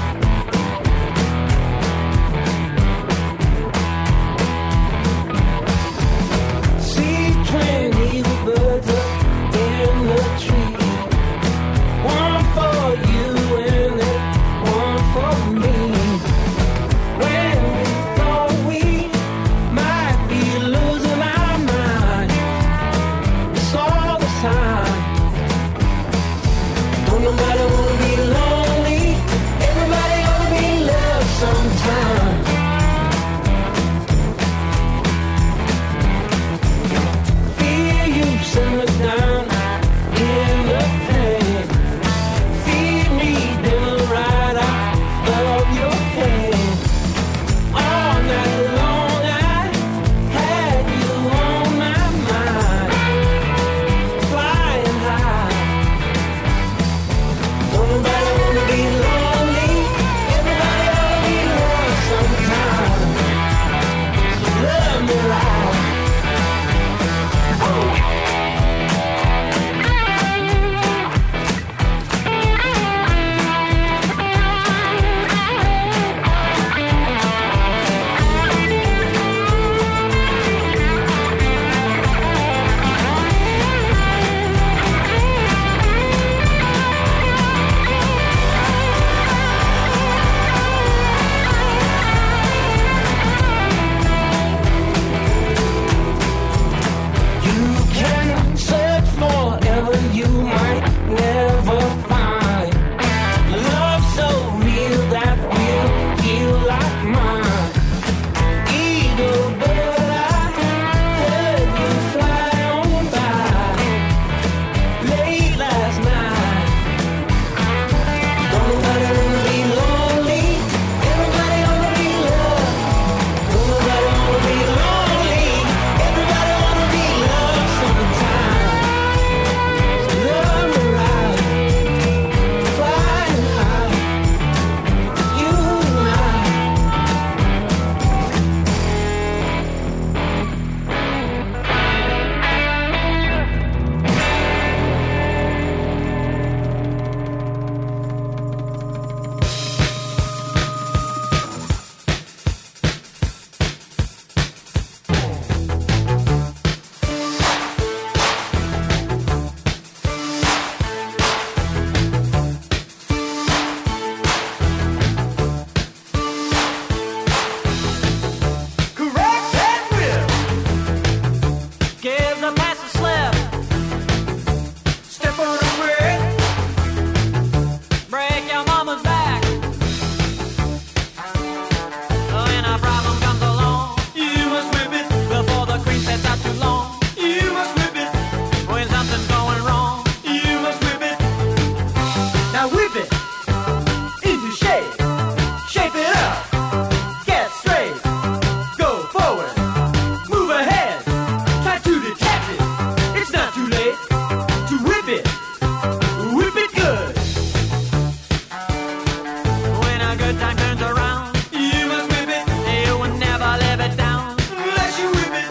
third time turns around. You must whip it. You will never live it down. Unless you whip it.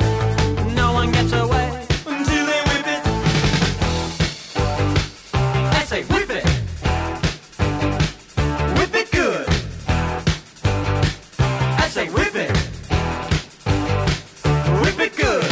No one gets away until they whip it. I say whip it. Whip it good. I say whip it. Whip it good.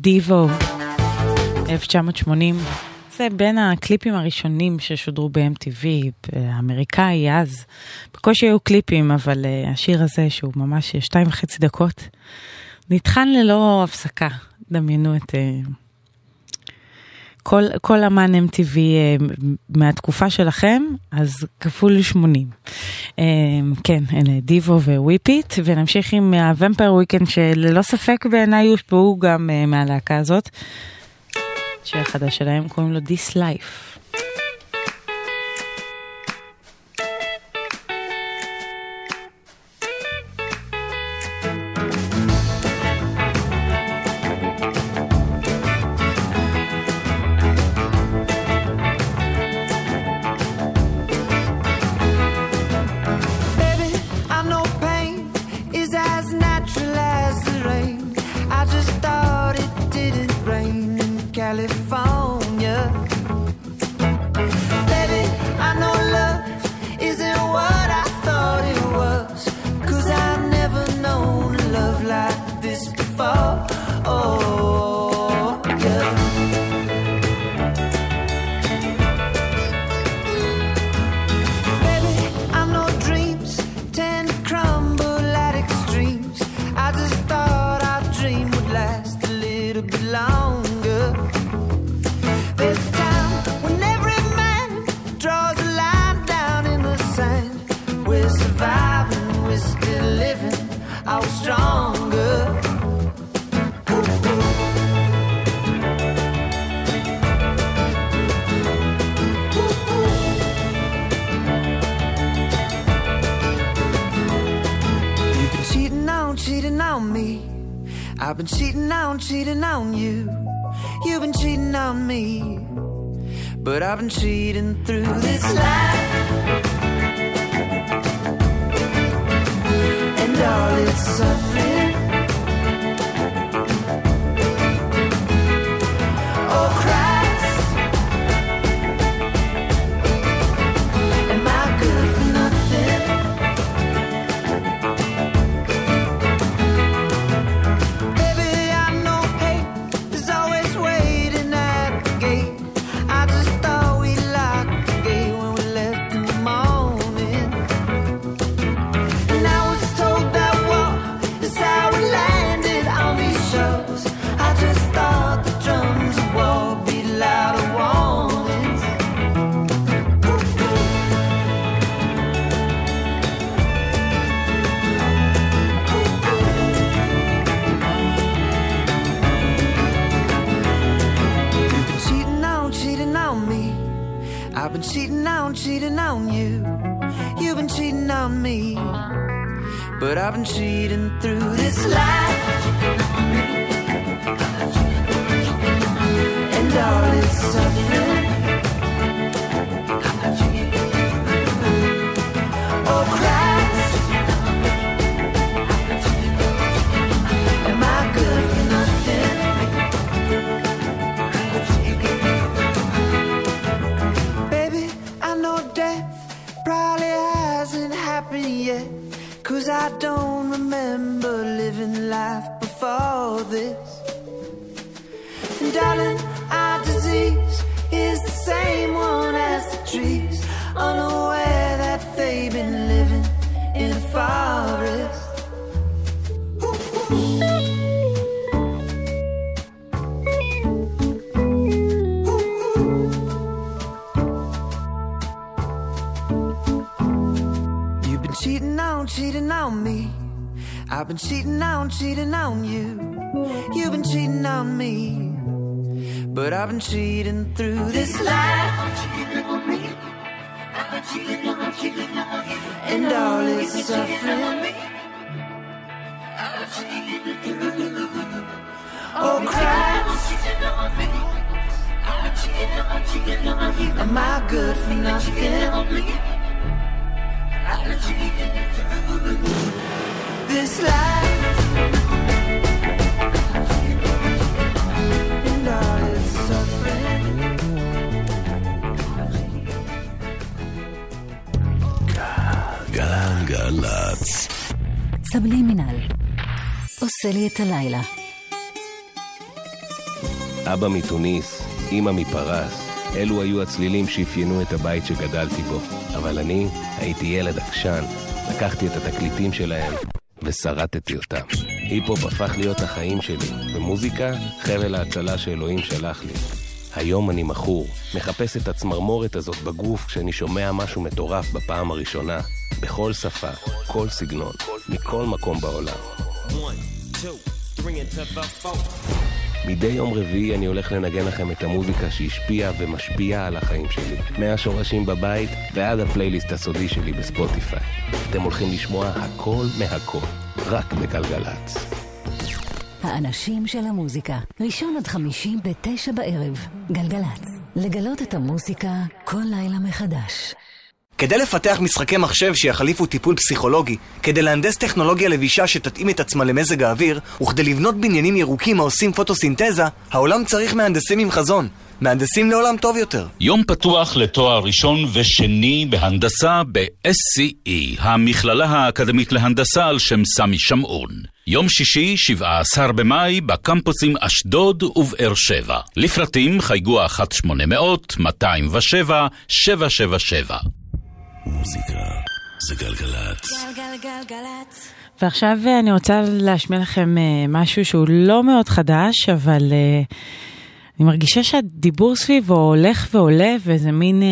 דיבו, אלף תשע מאות שמונים, זה בין הקליפים הראשונים ששודרו ב-אם טי וי, האמריקאי אז, בקושי היו קליפים, אבל השיר הזה שהוא ממש שתיים וחצי דקות, נתחן ללא הפסקה, דמיינו את כל, כל אמן אם טי וי מהתקופה שלכם, אז כפול שמונים. כן, אלה דיבו וויפית, ונמשיך עם הוומפייר וויקנד, שללא ספק בעיניי יושפעו גם מהלהקה הזאת, שהחדש שלהם קוראים לו This Life. I've been cheating on, cheating on you. You've been cheating on me. But I've been cheating through this life. And all its suffering. Oh Christ. Am I good for nothing? I've been cheating on, cheating on you. You've been cheating on me. But I've been cheating through this life. And all its suffering. Oh Christ. life before this. And darling, our disease is the same one as the trees, unaware that they've been living in a forest. You've been cheating on, cheating on me. I've been cheating on, cheating on you. You've been cheating on me. But I've been cheating through this life. I'm cheating on me. I've been cheating on, I'm cheating on you. And all this suffering. Oh, Christ. Am I good for nothing? This life. גלגלצ סבלי מינל עושה לי את הלילה. אבא מתוניס, אמא מפרס, אלו היו הצלילים שאפיינו את הבית שגדלתי בו. אבל אני הייתי ילד עקשן, לקחתי את התקליטים שלהם ושרטתי אותם. היפ-הופ הפך להיות החיים שלי, ומוזיקה חבל ההצלה שאלוהים שלח לי. היום אני מחור, מחפש את הצמרמורת הזאת בגוף כשאני שומע משהו מטורף בפעם הראשונה. בכל שפה, כל סגנון, מכל מקום בעולם. מדי יום רביעי אני הולך לנגן לכם את המוזיקה שהשפיעה ומשפיעה על החיים שלי, מהשורשים בבית ועד הפלייליסט הסודי שלי בספוטיפיי. אתם הולכים לשמוע הכל מהכל, רק בגלגלצ. האנשים של המוזיקה, ראשון עד חמישי בתשע בערב, גלגלצ. לגלות את המוזיקה כל לילה מחדש. כדי לפתח משחקי מחשב שיחליפו טיפול פסיכולוגי, כדי להנדס טכנולוגיה לבישה שתתאים את עצמה למזג האוויר, וכדי לבנות בניינים ירוקים העושים פוטוסינתזה, העולם צריך מהנדסים עם חזון. מהנדסים לעולם טוב יותר. יום פתוח לתואר ראשון ושני בהנדסה ב-S C E, המכללה האקדמית להנדסה על שם סמי שמעון. יום שישי, שבעה עשר במאי, בקמפוסים אשדוד ובאר שבע. לפרטים חייגו אחת שמונה אפס אפס מאתיים שבע שבע שבע שבע. מוזיקה זה גלגלצ. גלגלגלגלצ. ועכשיו אני רוצה להשמיע לכם משהו שהוא לא מאוד חדש, אבל אני מרגישה שהדיבור סביבו הולך ועולה, וזה מין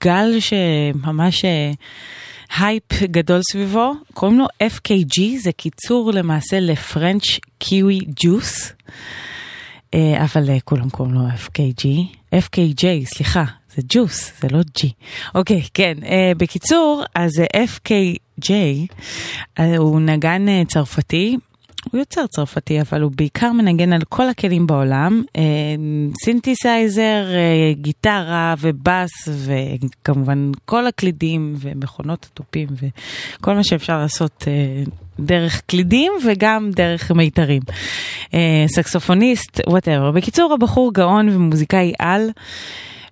גל שממש הייפ גדול סביבו. קוראים לו F K J, זה קיצור למעשה לפרנץ' קיווי ג'וס, אבל כולם קוראים לו F K J. F K J, סליחה. זה ג'וס, זה לא ג'י. אוקיי, כן. בקיצור, אז F K J, הוא נגן צרפתי, הוא יוצר צרפתי, אבל הוא בעיקר מנגן על כל הכלים בעולם, סינתסייזר, גיטרה ובאס, וכמובן כל הקלידים ומכונות התופים, וכל מה שאפשר לעשות דרך קלידים וגם דרך מיתרים. סקסופוניסט, whatever. בקיצור, הבחור גאון ומוזיקאי על,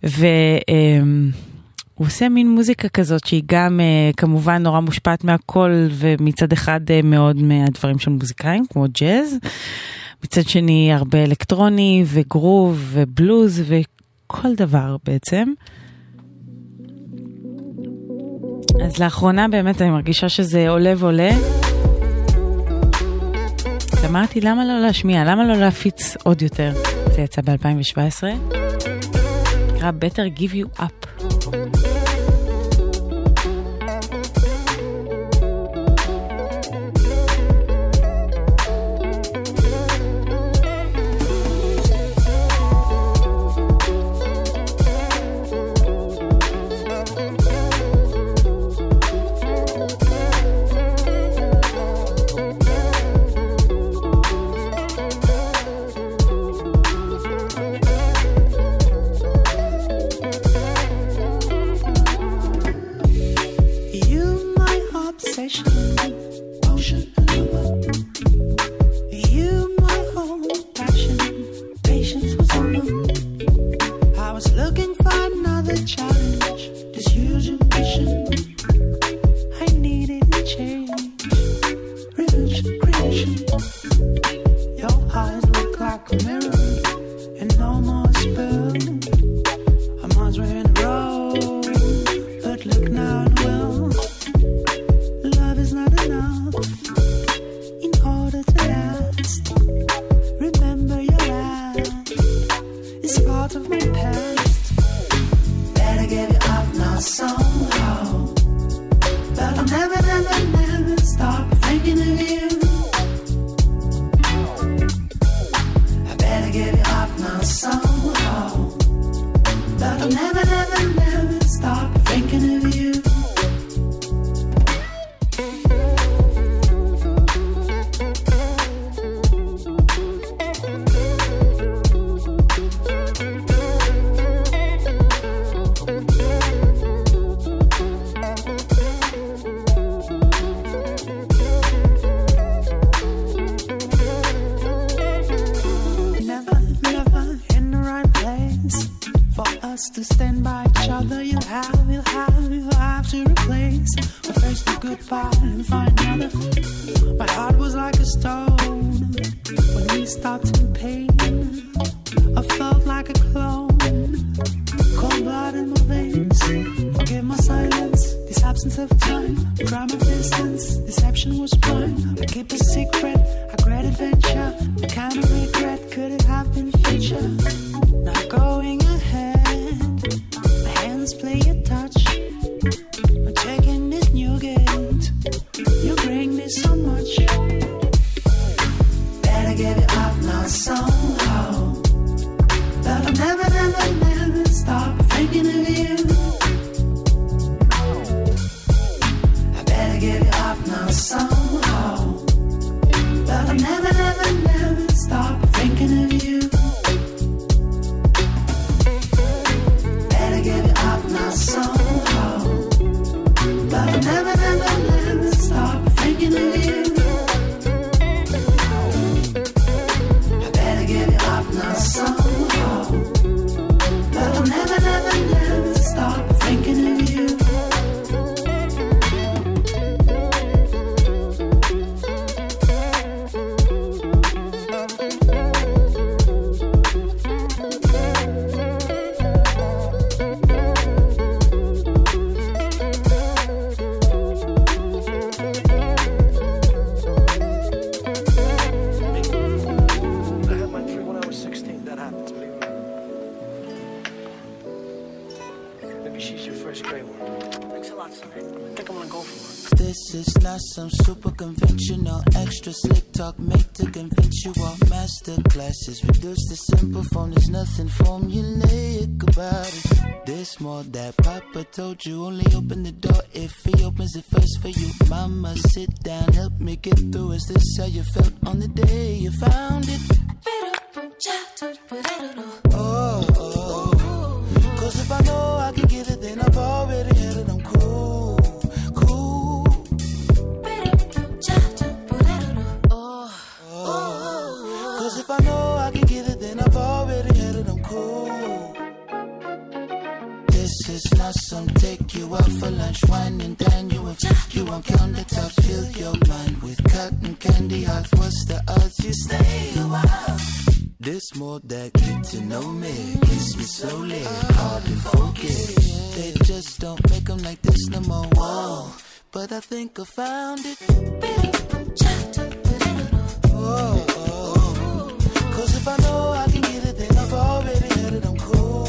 והוא עושה מין מוזיקה כזאת שהיא גם כמובן נורא מושפעת מהכל, ומצד אחד מאוד מהדברים של מוזיקאים כמו ג'אז, מצד שני הרבה אלקטרוני וגרוב ובלוז וכל דבר בעצם. אז לאחרונה באמת אני מרגישה שזה עולה ועולה. אמרתי למה לא להשמיע, למה לא להפיץ עוד יותר. זה יצא ב-אלפיים שבע עשרה. Better give you up. You only open the door if he opens it first for you. Mama, sit down, help me get through. Is this how you felt on the day you found it? Oh, oh, cause if I know I can get it, then I've already had it. I'm cool, cool. Oh, oh, cause if I know I can get it, then I've already had it. I'm cool. This is not some take you out for lunch, wine and dine you and fuck you on countertops, fill your mind with cotton candy hearts. What's the odds you stay a while? This more that get to know me, kiss me slowly, hard to focus. They just don't make them like this no more. Whoa, but I think I found it. Whoa, oh, cause if I know I can get it, then I've already had it. I'm cool.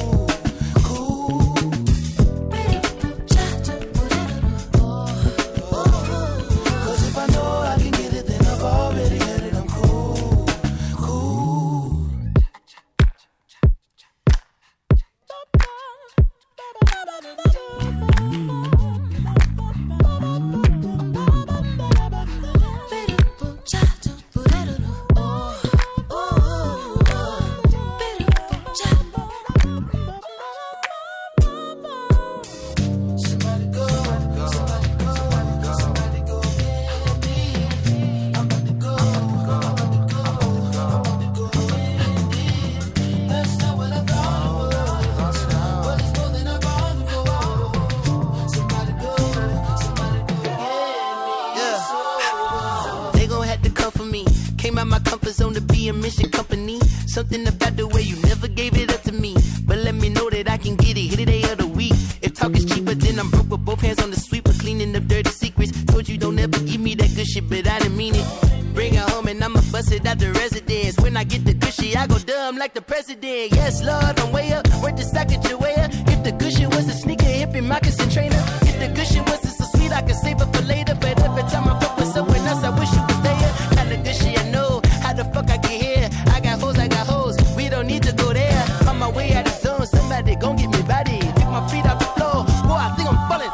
Something about the way you never gave it up to me. But let me know that I can get it. Hit it day of the week. If talk is cheaper, then I'm broke with both hands on the sweeper, cleaning up dirty secrets. Told told you don't ever give me that good shit, but I didn't mean it. Bring it home and I'ma bust it out the residence. When I get the cushy, I go dumb like the president. Yes, Lord, I'm way up. Worth the sock at your way up. If the cushy was a sneaker, hip and moccasin trainer. If the cushy was so sweet, I could save it for later. But every time I fuck with someone else, I wish you was there. Now the cushy, I know how the fuck I get here. I got hoes, I got hoes. We don't need to go there. On my way out of zone, somebody gon' get me body. Pick my feet off the floor. Boy, I think I'm falling.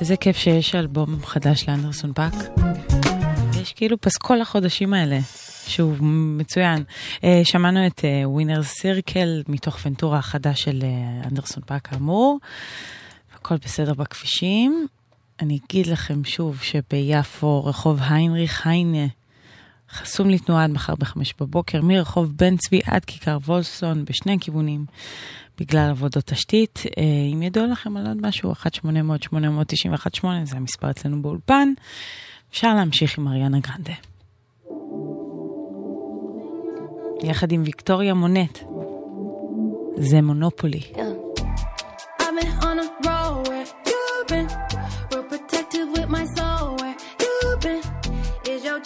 איזה כיף שיש אלבום חדש לאנדרסון פאק. יש כאילו פסקול החודשים האלה, שהוא מצוין. שמענו את ווינר סירקל מתוך ונטורה החדש של אנדרסון פאק כאמור. הכל בסדר בכבישים. אני אגיד לכם שוב שביפו רחוב היינריך היינה חסום לתנועה עד מחר בחמש בבוקר, מרחוב בן צבי עד כיכר וולסון בשני כיוונים, בגלל עבודות תשתית. אם ידוע לכם על עוד משהו, אחת שמונה אפס אפס שמונה תשע אחת שמונה, זה המספר אצלנו באולפן. אפשר להמשיך עם אריאנה גרנדה. יחד עם ויקטוריה מונט. זה מונופולי.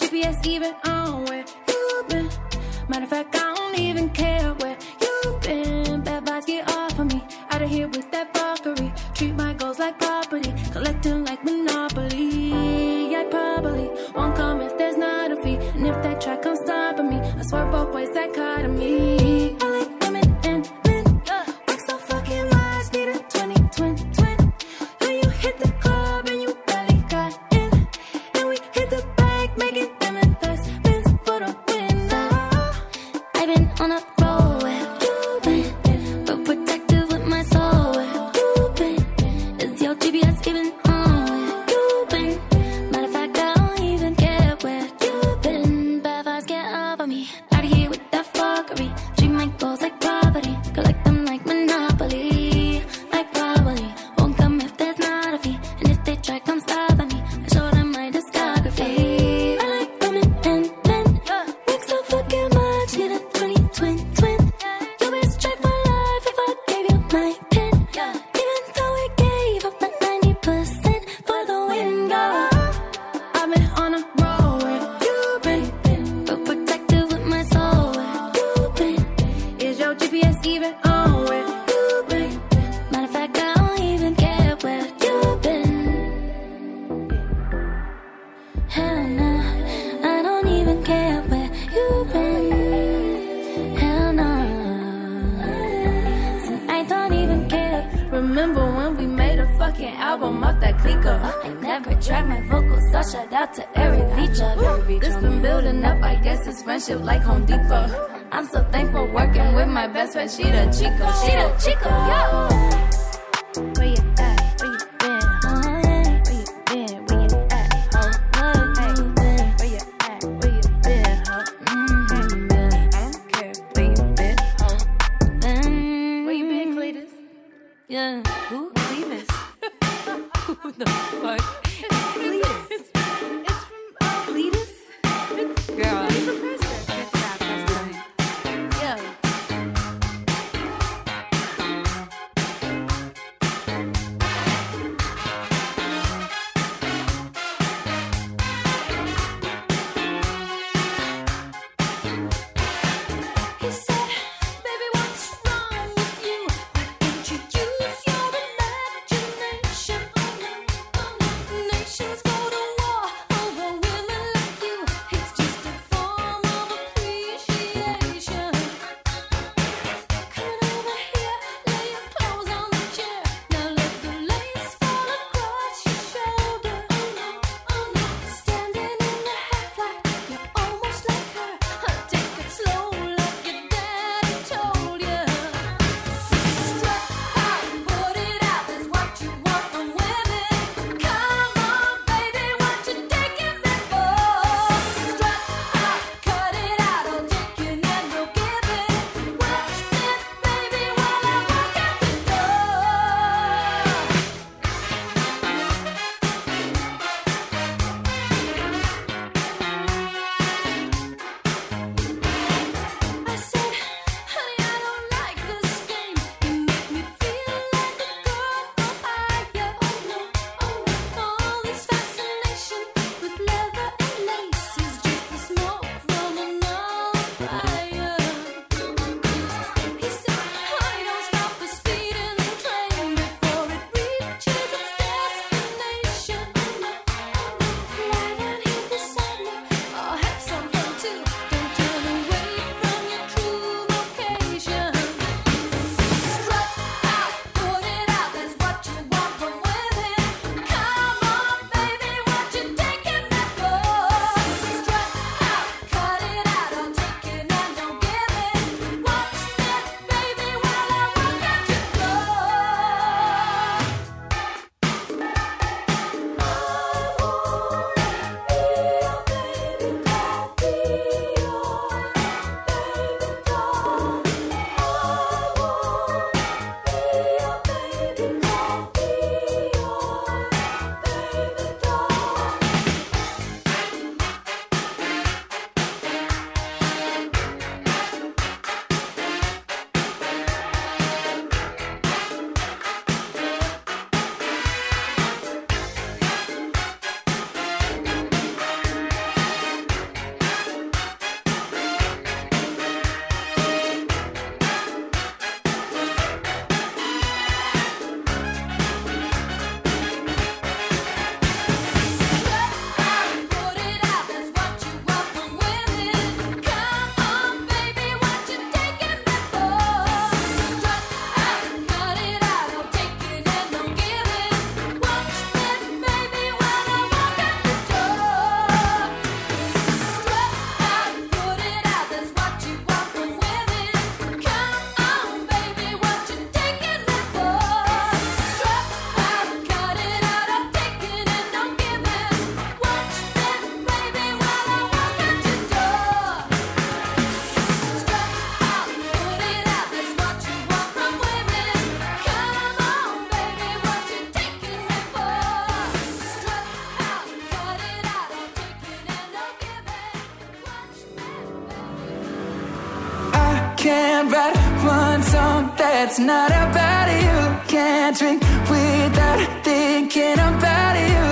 G P S even on where you've been. Matter of fact, I don't even care where you've been. Bad vibes get off of me. Out of here with that fuckery. Treat my goals like property. Collect them like Monopoly. I probably won't come if there's not a fee. And if that track comes stopping me, I swear both ways dichotomy. I like women and men. Work so fucking large, need a twenty twenty. can't write one song that's not about you. Can't drink without thinking about you.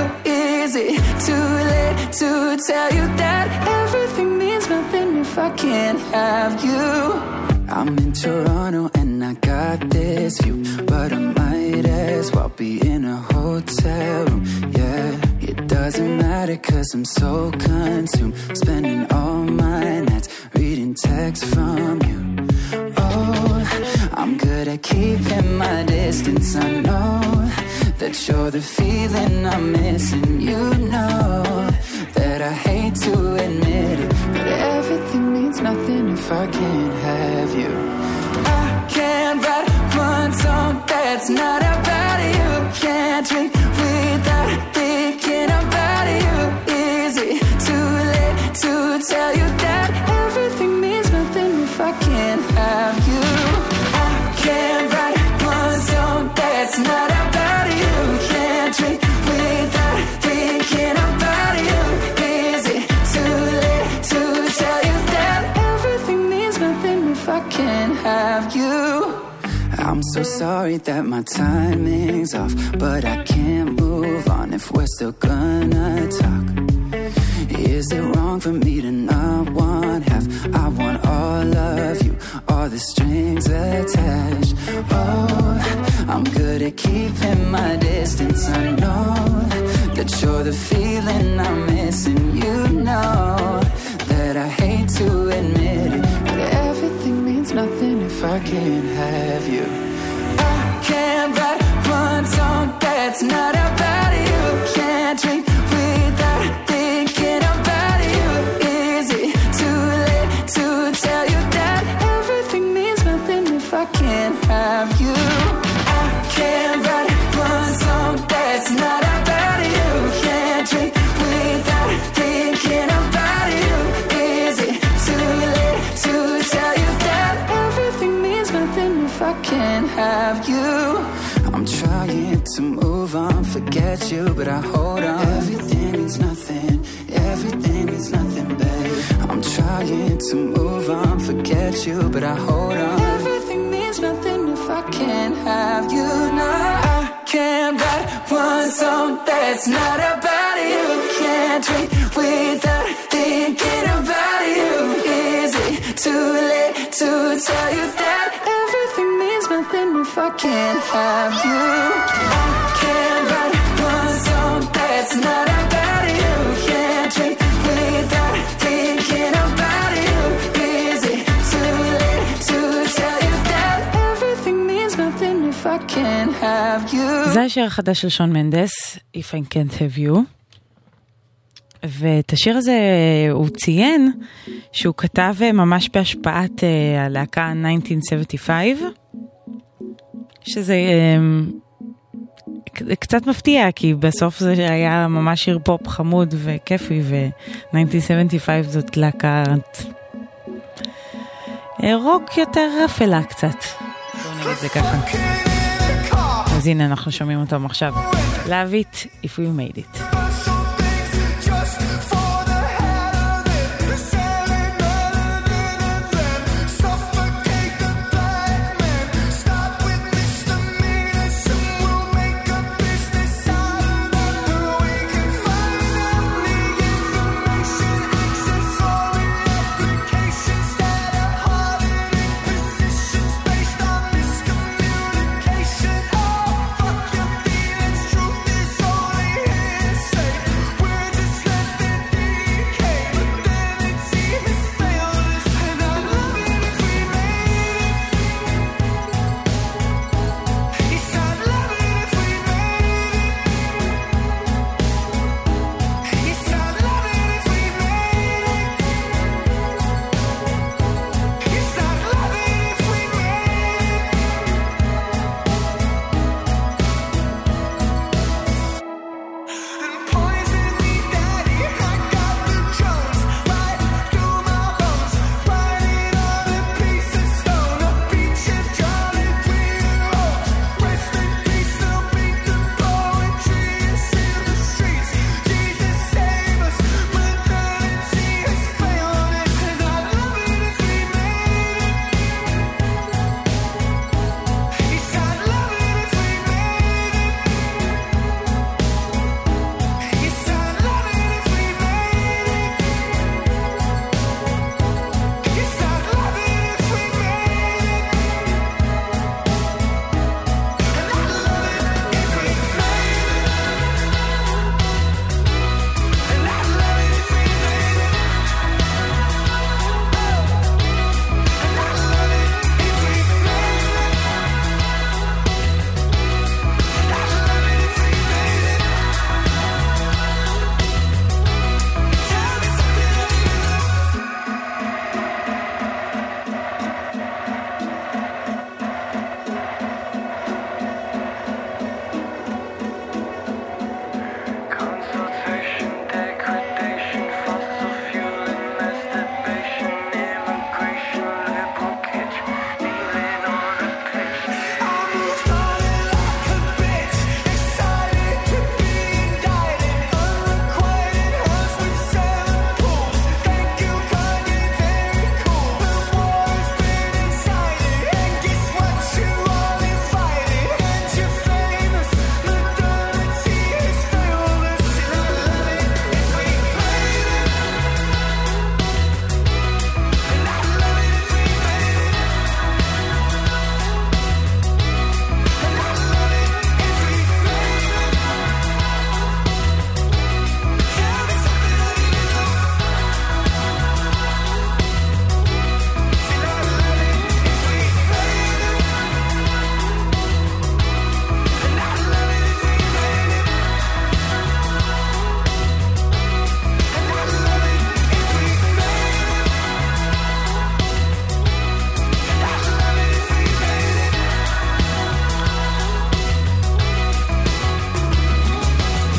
Is it too late to tell you that everything means nothing if I can't have you? I'm in Toronto and I got this view, but I might as well be in a hotel room, yeah. It doesn't matter cause I'm so consumed, spending all my nights reading texts from you. Oh, I'm good at keeping my distance, I know that you're the feeling I'm missing. You know that I hate to admit it, but everything means nothing if I can't have you. I can't write one song that's not about you. Can't drink without thinking about you. Is it too late to tell you that everything means nothing if I can't have you? I can't write one song that's not about you. Can't drink without thinking about you. Is it too late to tell you that everything means nothing if I can't have you? I'm so sorry that my timing's off, but I can't move on if we're still gonna talk. Is it wrong for me to not want half? I want all of you, all the strings attached. Oh, I'm good at keeping my distance, I know that you're the feeling I'm missing. You know that I hate to admit it, but everything means nothing if I can't have you. I can't write one song that's not about you. Can't drink without thinking about you. Is it too late to tell you that everything means nothing if I can't have you? I can't write one song that's not about you. Can't drink without thinking about you. Is it too late to tell you that everything means nothing if I can't have you? I'm trying to move on, forget you, but I hold on. Everything means nothing, everything means nothing, babe. I'm trying to move on, forget you, but I hold on. Everything means nothing if I can't have you. No, I can't write one song that's not about you. Can't drink without thinking about you. Is it too late to tell you that everything means nothing if I can't have you? I can't write one song that's not about you. Can't drink without thinking about you. Is it too late to tell you that everything means nothing if I can't have you? זה השיר החדש של שון מנדס, If I Can't Have You. ואת השיר הזה הוא ציין שהוא כתב ממש בהשפעת הלהקה אלף תשע מאות שבעים וחמש, שזה קצת מפתיע, כי בסוף זה היה ממש שיר פופ חמוד וכיפי, ו-אלף תשע מאות שבעים וחמש זאת להקת רוק יותר אפלה קצת. בואו נגיד זה ככה. אז הנה אנחנו שומעים אותם עכשיו. Love it if we made it.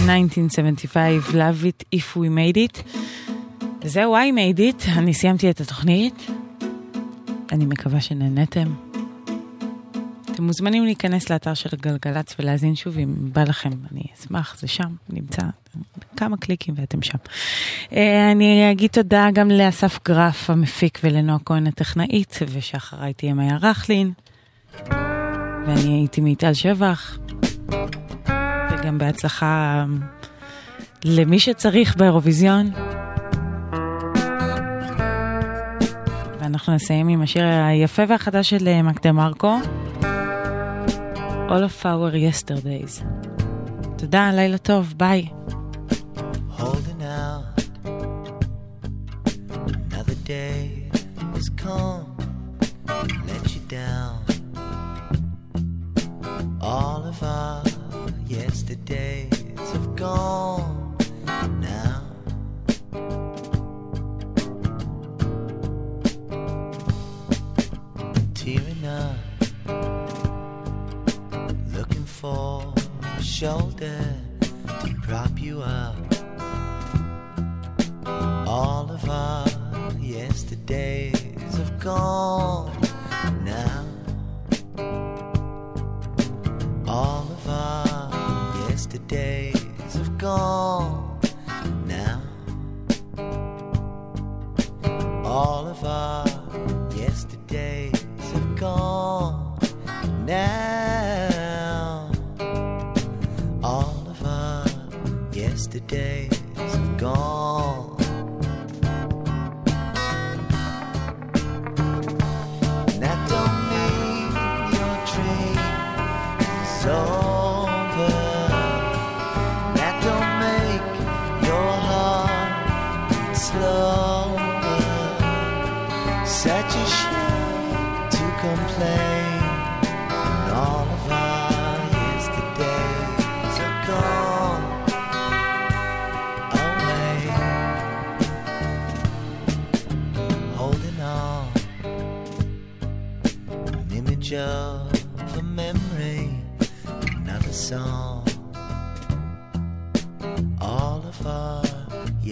nineteen seventy-five, Love It If We Made It. זהו, I Made It. אני סיימתי את התוכנית. אני מקווה שנהנתם. אתם מוזמנים להיכנס לאתר של גלגלץ ולהזין שוב אם בא לכם. אני אשמח, זה שם, נמצא כמה קליקים ואתם שם. אני אגיד תודה גם לאסף גרף המפיק ולנועה כהן הטכנאית, ושאחריי תהיה מאיה רחלין. ואני הייתי מיטל שבח. וגם בהצלחה למי שצריך באירוויזיון. ואנחנו נסיים עם השיר היפה והחדש של מקדה מרקו, All of Our Yesterdays. תודה, לילה טוב, ביי. Holding out, another day has come, let you down. All of our yesterdays have gone now. Tearing up, looking for a shoulder to prop you up. All of our yesterdays have gone now. All of our yesterdays have gone now. All of our yesterdays have gone now. All of our yesterdays have gone. And I don't mean your dream is over. And I don't make your heart slower. Such a shame to complain. Of a memory, another song. All of our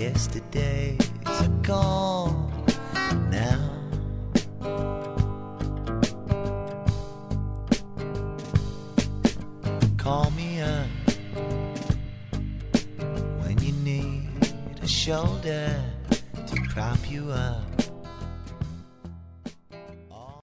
yesterdays are gone now. Call me up when you need a shoulder to prop you up.